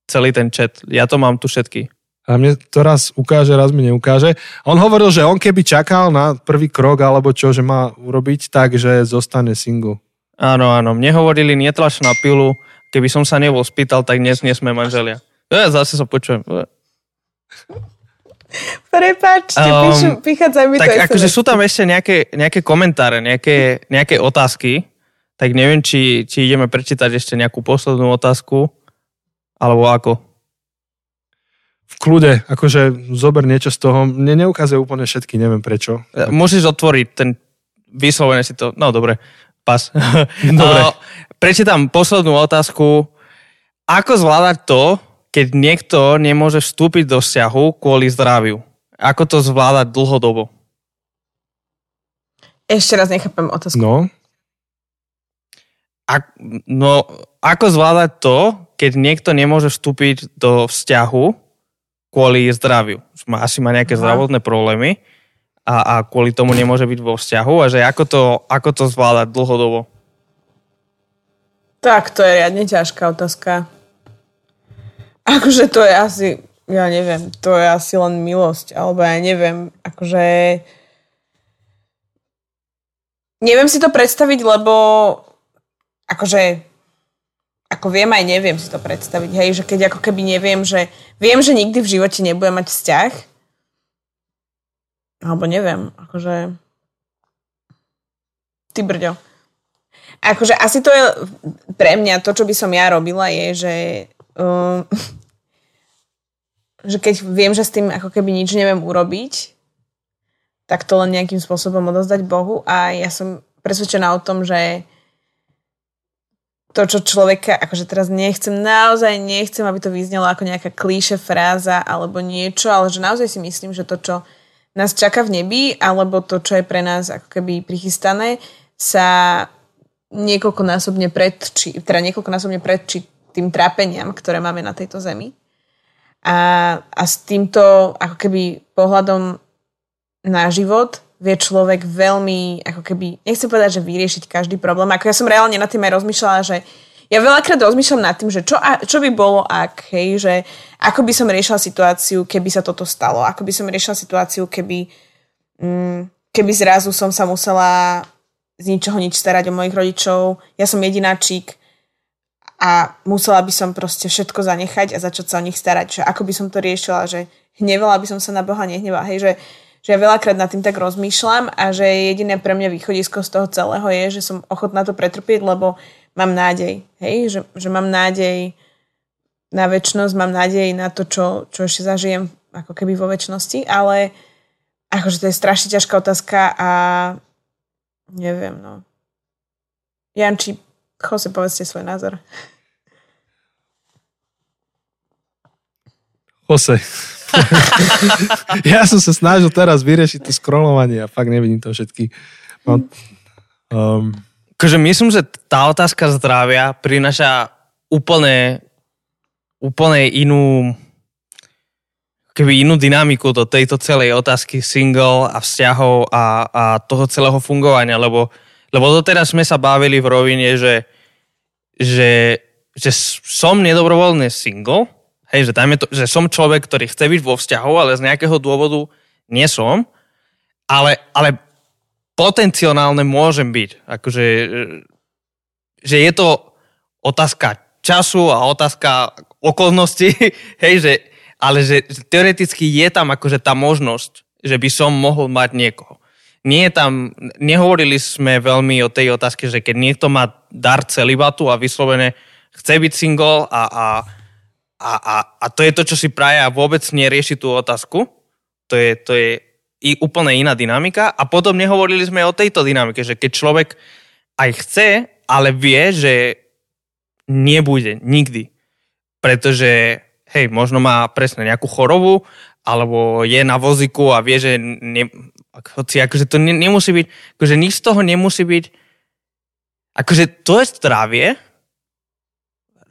celý ten chat. Ja to mám tu všetky. A mne to raz ukáže, raz mi neukáže. On hovoril, že on keby čakal na prvý krok, alebo čo, že má urobiť tak, že zostane single. Áno, áno. Mne hovorili, netlač na pilu. Keby som sa nebol spýtal, tak dnes nie sme manželia. Ja zase sa počujem. Prepáčte, um, píšu, prichádzajú mi to. Tak akože sú tam ešte nejaké, nejaké komentáre, nejaké, nejaké otázky. Tak neviem, či, či ideme prečítať ešte nejakú poslednú otázku. Alebo ako. v kľude, akože zober niečo z toho. Mne neukazuje úplne všetky, neviem prečo. Musíš otvoriť ten vyslovené si to, no dobre, pas. Dobre. No, prečítam poslednú otázku. Ako zvládať to, keď niekto nemôže vstúpiť do vzťahu kvôli zdraviu? Ako to zvládať dlhodobo? Ešte raz nechápem otázku. No. A, no, ako zvládať to, keď niekto nemôže vstúpiť do vzťahu kvôli zdraviu? Asi má nejaké Aha. zdravotné problémy a, a kvôli tomu nemôže byť vo vzťahu. A že ako to, ako to zvládať dlhodobo? Tak, to je riadne ťažká otázka. Akože to je asi, ja neviem, to je asi len milosť, alebo ja neviem, akože... Neviem si to predstaviť, lebo akože, ako viem aj neviem si to predstaviť, hej, že keď ako keby neviem, že viem, že nikdy v živote nebudem mať vzťah, alebo neviem, akože, ty brďo. Akože asi to je pre mňa, to, čo by som ja robila, je, že um, že keď viem, že s tým ako keby nič neviem urobiť, tak to len nejakým spôsobom odozdať Bohu a ja som presvedčená o tom, že to, čo človeka, akože teraz nechcem, naozaj nechcem, aby to vyznelo ako nejaká klíše fráza alebo niečo, ale že naozaj si myslím, že to, čo nás čaká v nebi alebo to, čo je pre nás ako keby prichystané, sa niekoľkonásobne predčí, teda niekoľkonásobne predčí tým trápeniam, ktoré máme na tejto zemi. A, a s týmto ako keby pohľadom na život vie človek veľmi, ako keby, nechcem povedať, že vyriešiť každý problém. Ako ja som reálne nad tým aj rozmýšľala, že ja veľakrát rozmýšľam nad tým, že čo, a, čo by bolo ak, hej, že ako by som riešila situáciu, keby sa toto stalo. Ako by som riešila situáciu, keby, mm, keby zrazu som sa musela z ničoho nič starať o mojich rodičov. Ja som jedináčik a musela by som proste všetko zanechať a začať sa o nich starať. Že ako by som to riešila, že hnevala by som sa na Boha, nehnevala, hej, že že ja veľakrát nad tým tak rozmýšľam a že jediné pre mňa východisko z toho celého je, že som ochotná to pretrpieť, lebo mám nádej, hej? Že, že mám nádej na večnosť, mám nádej na to, čo, čo ešte zažijem ako keby vo večnosti, ale akože to je strašne ťažká otázka a neviem, no. Janči, Jose, povedzte svoj názor. Jose. Ja som sa snažil teraz vyriešiť to scrollovanie a fakt nevidím to všetky. No, um... Kože myslím, že tá otázka zdravia prináša úplne, úplne inú keby inú dynamiku do tejto celej otázky single a vzťahov a, a toho celého fungovania, lebo, lebo doteraz sme sa bavili v rovine, že, že, že som nedobrovoľne single. Hej, že, tam je to, že som človek, ktorý chce byť vo vzťahu, ale z nejakého dôvodu nie som, ale, ale potenciálne môžem byť. Akože, že je to otázka času a otázka okolností, hej, že, ale že, že teoreticky je tam akože tá možnosť, že by som mohol mať niekoho. Nie je tam, nehovorili sme veľmi o tej otázke, že keď niekto má dar celibatu a vyslovene chce byť single a... a A, a, a to je to, čo si praje a vôbec nerieši tú otázku. To je, to je i úplne iná dynamika. A potom nehovorili sme o tejto dynamike, že keď človek aj chce, ale vie, že nebude nikdy. Pretože, hej, možno má presne nejakú chorobu, alebo je na vozíku a vie, že ne, hoci, akože to ne, nemusí byť, akože nič z toho nemusí byť. Akože to je zdravie,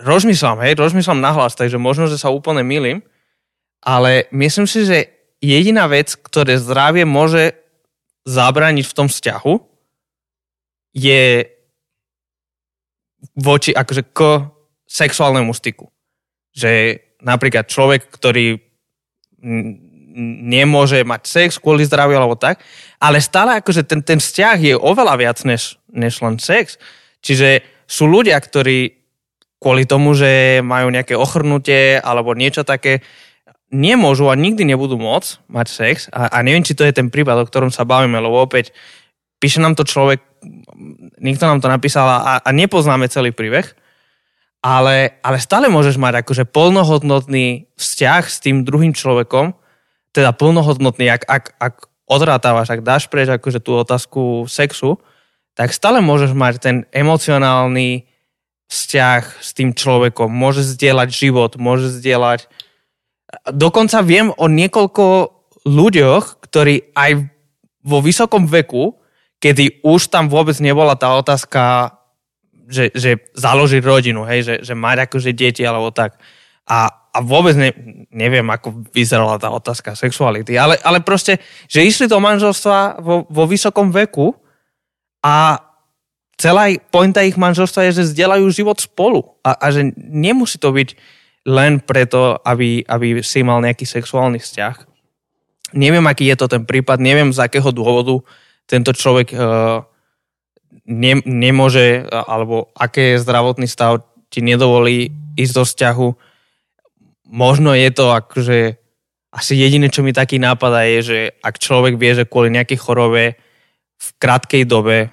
Rozmýšľam, hej, rozmýšľam nahlas, takže možno, že sa úplne mýlim, ale myslím si, že jediná vec, ktoré zdravie môže zabrániť v tom vzťahu, je voči, akože k sexuálnemu styku. Že napríklad človek, ktorý nemôže mať sex kvôli zdraviu alebo tak, ale stále akože ten, ten vzťah je oveľa viac než, než len sex. Čiže sú ľudia, ktorí kvôli tomu, že majú nejaké ochrnutie alebo niečo také, nemôžu a nikdy nebudú môcť mať sex. A, a neviem, či to je ten prípad, o ktorom sa bavíme, lebo opäť píše nám to človek, niekto nám to napísal a, a nepoznáme celý príbeh. ale, ale stále môžeš mať akože plnohodnotný vzťah s tým druhým človekom, teda plnohodnotný, ak, ak, ak odrátávaš, ak dáš preč akože tú otázku sexu, tak stále môžeš mať ten emocionálny vzťah s tým človekom, môžeš zdieľať život, môžeš zdieľať... Dokonca viem o niekoľko ľuďoch, ktorí aj vo vysokom veku, kedy už tam vôbec nebola tá otázka, že, že založiť rodinu, hej, že, že mať akože deti alebo tak. A, a vôbec ne, neviem, ako vyzerala tá otázka sexuality, ale, ale proste, že išli do manželstva vo, vo vysokom veku a celá pointa ich manželstva je, že zdieľajú život spolu a, a že nemusí to byť len preto, aby, aby si mal nejaký sexuálny vzťah. Neviem, aký je to ten prípad, neviem, z akého dôvodu tento človek uh, ne, nemôže, alebo aké je zdravotný stav, ti nedovolí ísť do vzťahu. Možno je to akože, asi jediné, čo mi taký nápadá je, že ak človek vie, že kvôli nejakej chorobe v krátkej dobe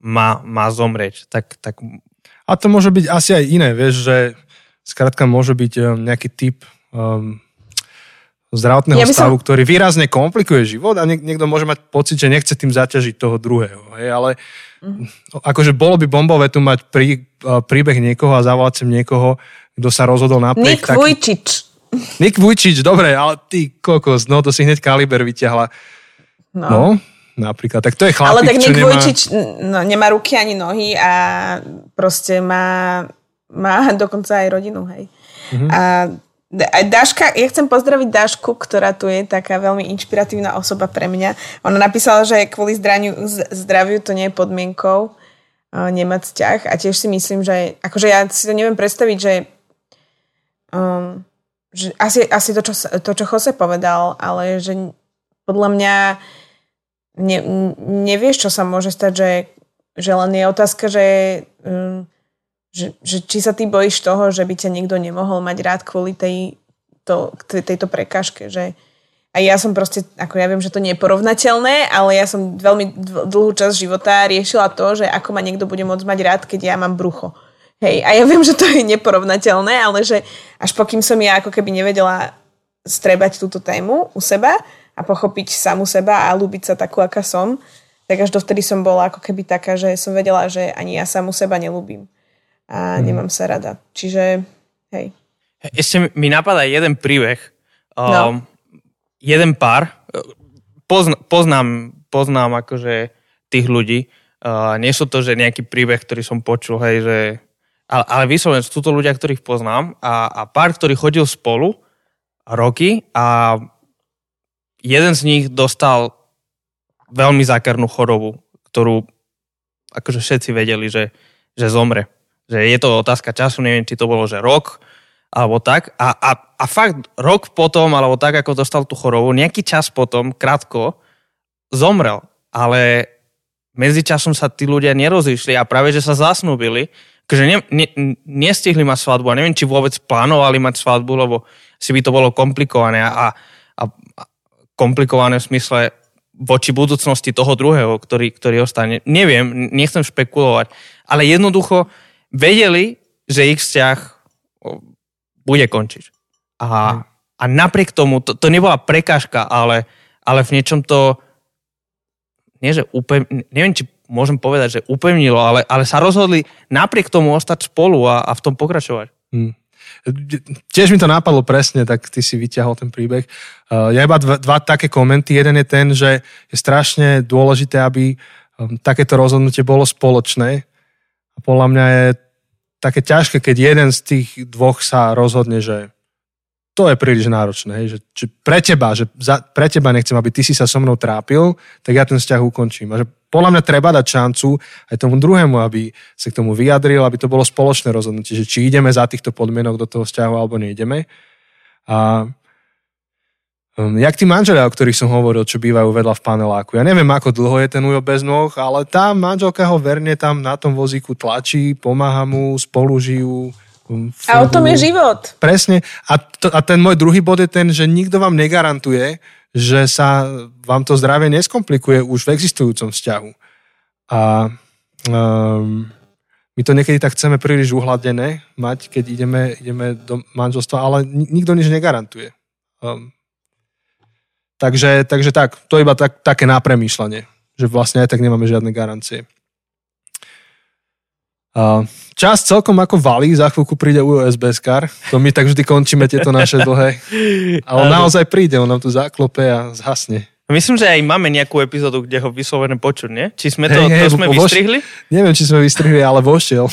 má, má zomrieť, tak, tak... A to môže byť asi aj iné, vieš, že skrátka môže byť nejaký typ... Um... zdravotného ja stavu, som... ktorý výrazne komplikuje život a niek- niekto môže mať pocit, že nechce tým zaťažiť toho druhého. Hej? Ale mm. akože bolo by bombové tu mať prí, príbeh niekoho a zavolať sem niekoho, kto sa rozhodol napriek... Nick taký... Vujičić. Nick Vujičić, dobre, ale ty kokos, no to si hneď kaliber vyťahla. No, no napríklad. Tak to je chlapík, ale tak Nick Vujičić nemá... No, nemá ruky ani nohy a proste má, má dokonca aj rodinu, hej. Mm-hmm. A Dáška, ja chcem pozdraviť Dášku, ktorá tu je taká veľmi inšpiratívna osoba pre mňa. Ona napísala, že kvôli zdraniu, zdraviu to nie je podmienkou uh, nemať vzťah a tiež si myslím, že akože ja si to neviem predstaviť, že, um, že asi, asi to, čo, to, čo Jose povedal, ale že podľa mňa ne, nevieš, čo sa môže stať, že, že len je otázka, že... Um, Že, že či sa ty bojíš toho, že by ťa niekto nemohol mať rád kvôli tej, to, tejto prekážke. Že... A ja som proste, ako ja viem, že to nie je porovnateľné, ale ja som veľmi dlhú časť života riešila to, že ako ma niekto bude môcť mať rád, keď ja mám brucho. Hej, a ja viem, že to je neporovnateľné, ale že až pokým som ja ako keby nevedela strebať túto tému u seba a pochopiť samu seba a ľúbiť sa takú, aká som, tak až dovtedy som bola ako keby taká, že som vedela, že ani ja samu seba nelúbim. A nemám sa rada. Čiže, hej. Ešte mi napadá jeden príbeh. Um, no. Jeden pár. Pozn- poznám, poznám akože tých ľudí. Uh, nie sú to, že nejaký príbeh, ktorý som počul, hej, že... Ale, ale vyslovene, sú to ľudia, ktorých poznám. A, a pár, ktorý chodil spolu roky a jeden z nich dostal veľmi zákernú chorobu, ktorú akože všetci vedeli, že, že zomre. Že je to otázka času, neviem, či to bolo, že rok, alebo tak. A, a, a fakt rok potom, alebo tak, ako dostal tú chorobu, nejaký čas potom, krátko, zomrel. Ale medzičasom sa tí ľudia nerozišli a práve, že sa zasnúbili, že ne, ne, nestihli mať svadbu a neviem, či vôbec plánovali mať svadbu, lebo si by to bolo komplikované a, a, a komplikované v smysle voči budúcnosti toho druhého, ktorý, ktorý ostane. Neviem, nechcem špekulovať, ale jednoducho vedeli, že ich vzťah bude končiť. A, a napriek tomu, to, to nebola prekážka, ale, ale v niečom to, nie že upevn, neviem, či môžem povedať, že upevnilo, ale, ale sa rozhodli napriek tomu ostať spolu a, a v tom pokračovať. Hmm. Tiež mi to napadlo presne, tak ty si vyťahol ten príbeh. Ja iba dva, dva také komenty. Jeden je ten, že je strašne dôležité, aby takéto rozhodnutie bolo spoločné. Podľa mňa je také ťažké, keď jeden z tých dvoch sa rozhodne, že to je príliš náročné, hej, že či pre teba, že za, pre teba nechcem, aby ty si sa so mnou trápil, tak ja ten vzťah ukončím. A že podľa mňa treba dať šancu aj tomu druhému, aby sa k tomu vyjadril, aby to bolo spoločné rozhodnutie, že či ideme za týchto podmienok do toho vzťahu, alebo neideme. A jak tí manželia, o ktorých som hovoril, čo bývajú vedľa v paneláku. Ja neviem, ako dlho je ten ujo bez noh, ale tá manželka ho verne tam na tom vozíku tlačí, pomáha mu, spolu žijú. Fungujú. A o tom je život. Presne. A, to, a ten môj druhý bod je ten, že nikto vám negarantuje, že sa vám to zdravie neskomplikuje už v existujúcom vzťahu. A um, My to niekedy tak chceme príliš uhladené mať, keď ideme, ideme do manželstva, ale nikto nič negarantuje. Um, takže, takže tak, to je iba tak, také nápremýšľanie, že vlastne aj tak nemáme žiadne garancie. Uh, čas celkom ako valí, za chvíľku príde USBskar, to my tak vždy končíme tieto naše dlhé, ale on naozaj príde, on nám tu zaklope a zhasne. Myslím, že aj máme nejakú epizódu, kde ho vyslovene počuť, nie? Či sme to, hey, to hey, sme voš... vystrihli? Neviem, či sme vystrihli, ale vošiel.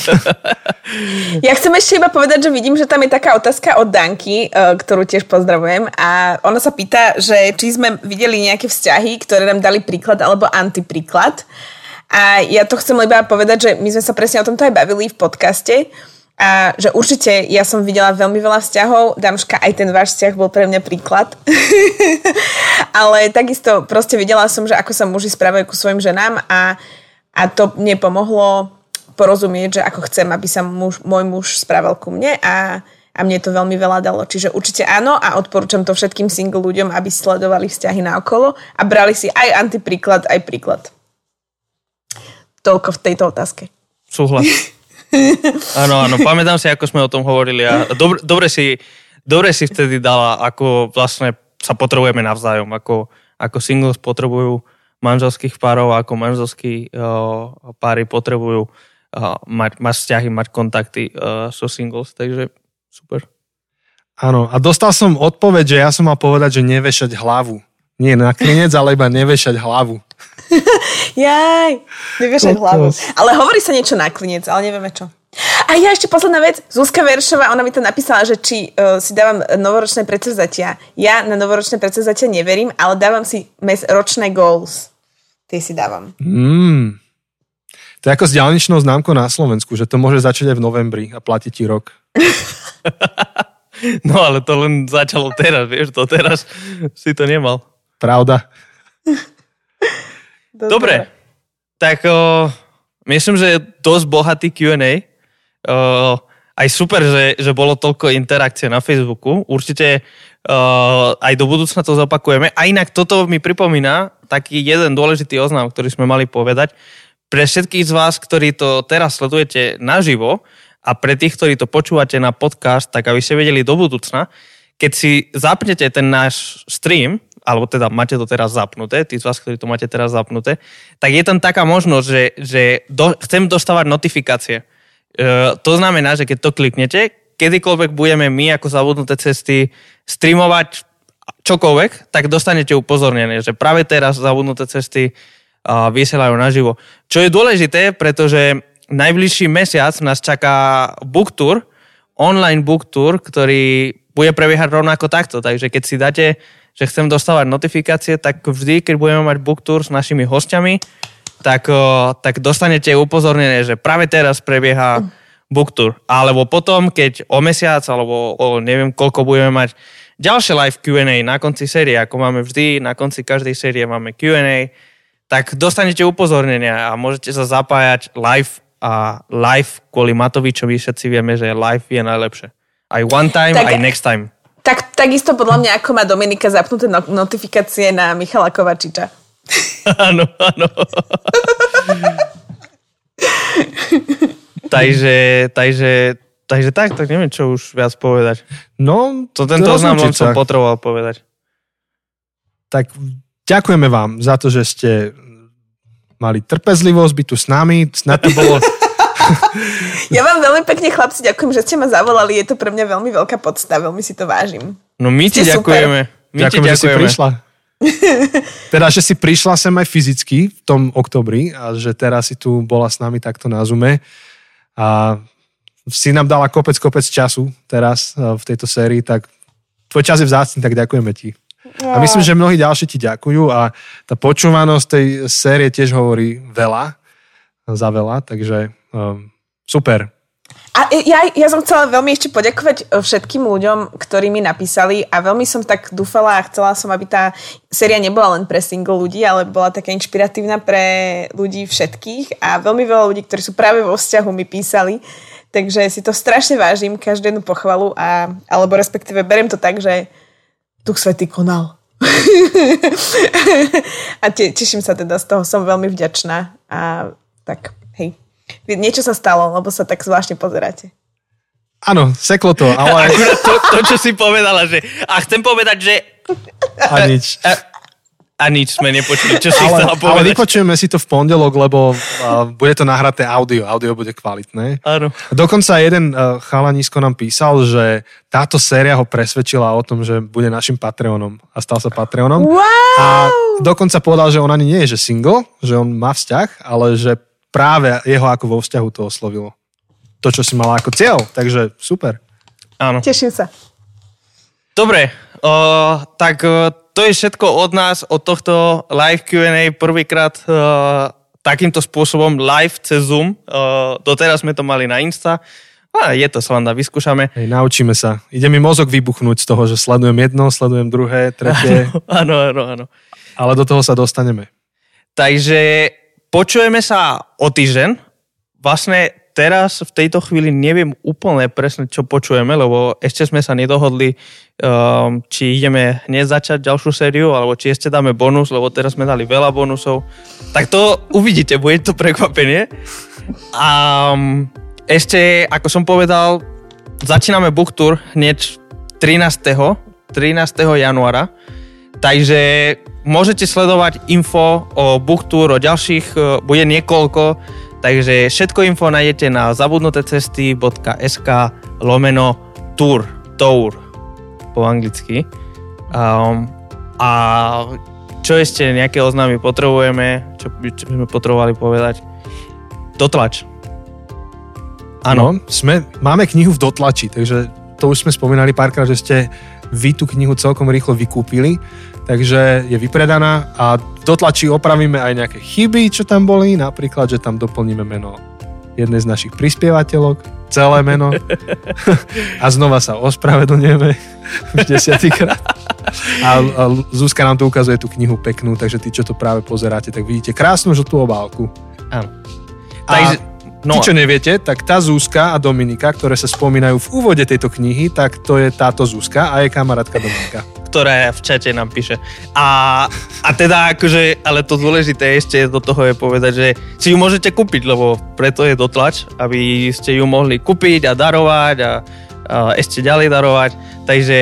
Ja chcem ešte iba povedať, že vidím, že tam je taká otázka od Danky, ktorú tiež pozdravujem. A ona sa pýta, že či sme videli nejaké vzťahy, ktoré nám dali príklad alebo antipríklad. A ja to chcem iba povedať, že my sme sa presne o tomto aj bavili v podcaste. A že určite ja som videla veľmi veľa vzťahov. Dáška, aj ten váš vzťah bol pre mňa príklad. Ale takisto proste videla som, že ako sa muži správajú ku svojim ženám a, a to mne pomohlo porozumieť, že ako chcem, aby sa muž, môj muž správal ku mne a, a mne to veľmi veľa dalo. Čiže určite áno a odporúčam to všetkým single ľuďom, aby sledovali vzťahy naokolo a brali si aj antipríklad, aj príklad. Toľko v tejto otázke. Súhlas. Áno, áno, pamätám si, ako sme o tom hovorili a dobre, dobre, si, dobre si vtedy dala, ako vlastne sa potrebujeme navzájom, ako, ako singles potrebujú manželských párov, ako manželskí uh, páry potrebujú uh, mať, mať vzťahy, mať kontakty uh, so singles, takže super. Áno, a dostal som odpoveď, že ja som mal povedať, že nevešať hlavu. Nie na klinec, ale iba nevešať hlavu. Jaj, nevešať Toto. hlavu. Ale hovorí sa niečo na klinec, ale nevieme čo. A ja ešte posledná vec. Zuzka Verešová, ona mi to napísala, že či uh, si dávam novoročné predsavzatia. Ja na novoročné predsavzatia neverím, ale dávam si mes- ročné goals. Tie si dávam. Mm. To je ako s diaľničnou známkou na Slovensku, že to môže začať aj v novembri a platiť ti rok. No ale to len začalo teraz, vieš, to teraz si to nemal. Pravda. Dobre. Dobre. Tak o, myslím, že je dosť bohatý kjú end ej. O, aj super, že, že bolo toľko interakcie na Facebooku. Určite o, aj do budúcna to zopakujeme. A inak toto mi pripomína taký jeden dôležitý oznám, ktorý sme mali povedať. Pre všetkých z vás, ktorí to teraz sledujete naživo a pre tých, ktorí to počúvate na podcast, tak aby ste vedeli do budúcna, keď si zapnete ten náš stream, alebo teda máte to teraz zapnuté, tí z vás, ktorí to máte teraz zapnuté, tak je tam taká možnosť, že, že do, chcem dostávať notifikácie. E, to znamená, že keď to kliknete, kedykoľvek budeme my ako Zabudnuté cesty streamovať čokoľvek, tak dostanete upozornenie, že práve teraz Zabudnuté cesty a, vysielajú naživo. Čo je dôležité, pretože najbližší mesiac nás čaká book tour, online book tour, ktorý bude prebiehať rovnako takto, takže keď si dáte, že chcem dostávať notifikácie, tak vždy, keď budeme mať book tour s našimi hostiami, tak, tak dostanete upozornenie, že práve teraz prebieha book tour. Alebo potom, keď o mesiac, alebo o neviem koľko budeme mať ďalšie live kjú end ej na konci série, ako máme vždy, na konci každej série máme kjú end ej, tak dostanete upozornenia a môžete sa zapájať live a live kvôli Matovičovi, všetci vieme, že live je najlepšie. Aj one time, tak... aj next time. Tak, takisto podľa mňa, ako má Dominika zapnuté notifikácie na Michala Kováčiča. Áno, áno. takže, takže, takže tak, tak neviem, čo už viac povedať. No, to tento oznám len som potreboval povedať. Tak ďakujeme vám za to, že ste mali trpezlivosť byť tu s nami. Snad to bolo... Ja vám veľmi pekne, chlapci, ďakujem, že ste ma zavolali. Je to pre mňa veľmi veľká podsta, veľmi si to vážim. No my ti ďakujeme. My ďakujeme, ti ďakujeme, že si prišla. Teda, že si prišla sem aj fyzicky v tom oktobri a že teraz si tu bola s nami takto na Zoome. A si nám dala kopec, kopec času teraz v tejto sérii, tak tvoj čas je vzácny, tak ďakujeme ti. A myslím, že mnohí ďalší ti ďakujú a tá počúvanosť tej série tiež hovorí veľa, za veľa, takže Um, super. A ja, ja som chcela veľmi ešte poďakovať všetkým ľuďom, ktorí mi napísali a veľmi som tak dúfala a chcela som, aby tá séria nebola len pre single ľudí, ale bola taká inšpiratívna pre ľudí všetkých a veľmi veľa ľudí, ktorí sú práve vo vzťahu, mi písali, takže si to strašne vážim, každú jednu pochvalu a, alebo respektíve beriem to tak, že Duch Svätý konal. A te, teším sa teda z toho, som veľmi vďačná a tak, hej. Niečo sa stalo, lebo sa tak zvláštne pozeráte. Áno, seklo to, ale... to, to, čo si povedala, že... A chcem povedať, že... A nič. A, a nič sme nepočuli, čo si ale, chcela povedať. Ale vypočujeme si to v pondelok, lebo uh, bude to nahraté audio. Audio bude kvalitné. Áno. Dokonca jeden uh, chalanísko nám písal, že táto séria ho presvedčila o tom, že bude našim Patreonom. A stal sa Patreonom. Wow! A dokonca povedal, že on ani nie je, že single, že on má vzťah, ale že práve jeho ako vo vzťahu to oslovilo. To, čo si mala ako cieľ. Takže super. Áno. Teším sa. Dobre. Uh, tak uh, to je všetko od nás, od tohto live kjú end ej prvýkrát uh, takýmto spôsobom live cez Zoom. Uh, doteraz sme to mali na Insta. A je to sranda, vyskúšame. Hej, naučíme sa. Ide mi mozog vybuchnúť z toho, že sledujem jedno, sledujem druhé, tretie. Áno, áno, áno. Ale do toho sa dostaneme. Takže počujeme sa o týždeň. Vlastne teraz v tejto chvíli neviem úplne presne, čo počujeme, lebo ešte sme sa nedohodli, um, či ideme hneď začať ďalšiu sériu, alebo či ešte dáme bonus, lebo teraz sme dali veľa bonusov. Tak to uvidíte, bude to prekvapenie. A um, ešte, ako som povedal, začíname book tour hneď trinásteho januára, takže môžete sledovať info o book tour, o ďalších, bude niekoľko. Takže všetko info nájdete na zabudnuté cesty bodka es ká lomeno tour, tour po anglicky. Um, a čo ešte nejaké oznámy potrebujeme, čo, čo sme potrebovali povedať? Dotlač. Áno. No, sme, máme knihu v dotlači, takže to už sme spomínali párkrát, že ste vy tú knihu celkom rýchlo vykúpili. Takže je vypredaná a dotlačí opravíme aj nejaké chyby, čo tam boli. Napríklad, že tam doplníme meno jednej z našich prispievateľok, celé meno. A znova sa ospravedlňujeme už desiatykrát. A, a Zuzka nám to ukazuje tú knihu peknú, takže tí, čo to práve pozeráte, tak vidíte krásnu žltú obálku. Áno. Takže... No. Tí, čo neviete, tak tá Zuzka a Dominika, ktoré sa spomínajú v úvode tejto knihy, tak to je táto Zuzka a jej kamarátka Dominika. Ktorá v čate nám píše. A, a teda akože, ale to dôležité ešte do toho je povedať, že si ju môžete kúpiť, lebo preto je dotlač, aby ste ju mohli kúpiť a darovať a, a ešte ďalej darovať. Takže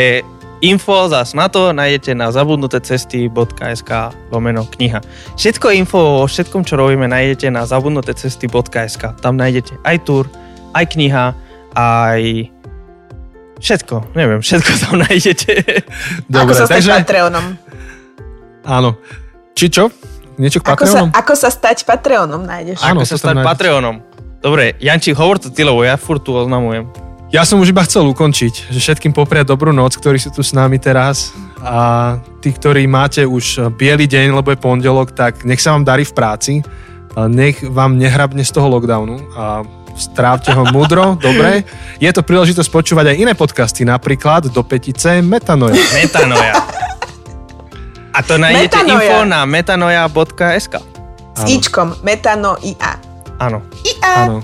info zás na to nájdete na zabudnuté cesty bodka es ká lomeno kniha. Všetko info o všetkom, čo robíme, nájdete na zabudnuté cesty bodka es ká. Tam nájdete aj tour, aj kniha, aj všetko. Neviem, všetko tam nájdete. Dobre, ako sa stať takže... Patreonom. Áno. Či čo? Niečo k Patreonom? Ako sa, ako sa stať Patreonom nájdeš. Áno, ako sa stať nájdeš. Patreonom. Dobre, Janči, hovor to ty, lebo ja furt tu oznamujem. Ja som už iba chcel ukončiť, že všetkým popriať dobrú noc, ktorí sú tu s nami teraz a tí, ktorí máte už biely deň, lebo je pondelok, tak nech sa vám darí v práci, nech vám nehrabne z toho lockdownu a strávte ho múdro, dobre. Je to príležitosť počúvať aj iné podcasty, napríklad do petice Metanoia. Metanoia. A to nájdete Metanoia. Info na metanoia bodka es ká. S áno. Ičkom, Metanoia. Áno. I-a. Áno.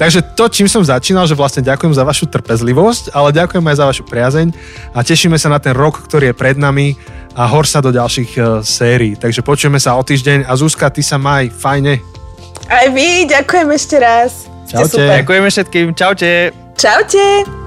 Takže to, čím som začínal, že vlastne ďakujem za vašu trpezlivosť, ale ďakujem aj za vašu priazeň a tešíme sa na ten rok, ktorý je pred nami a hor sa do ďalších uh, sérií. Takže počujeme sa o týždeň a Zuzka, ty sa maj, fajne. Aj vy, ďakujem ešte raz. Čaute. Ďakujeme všetkým, čaute. Čaute.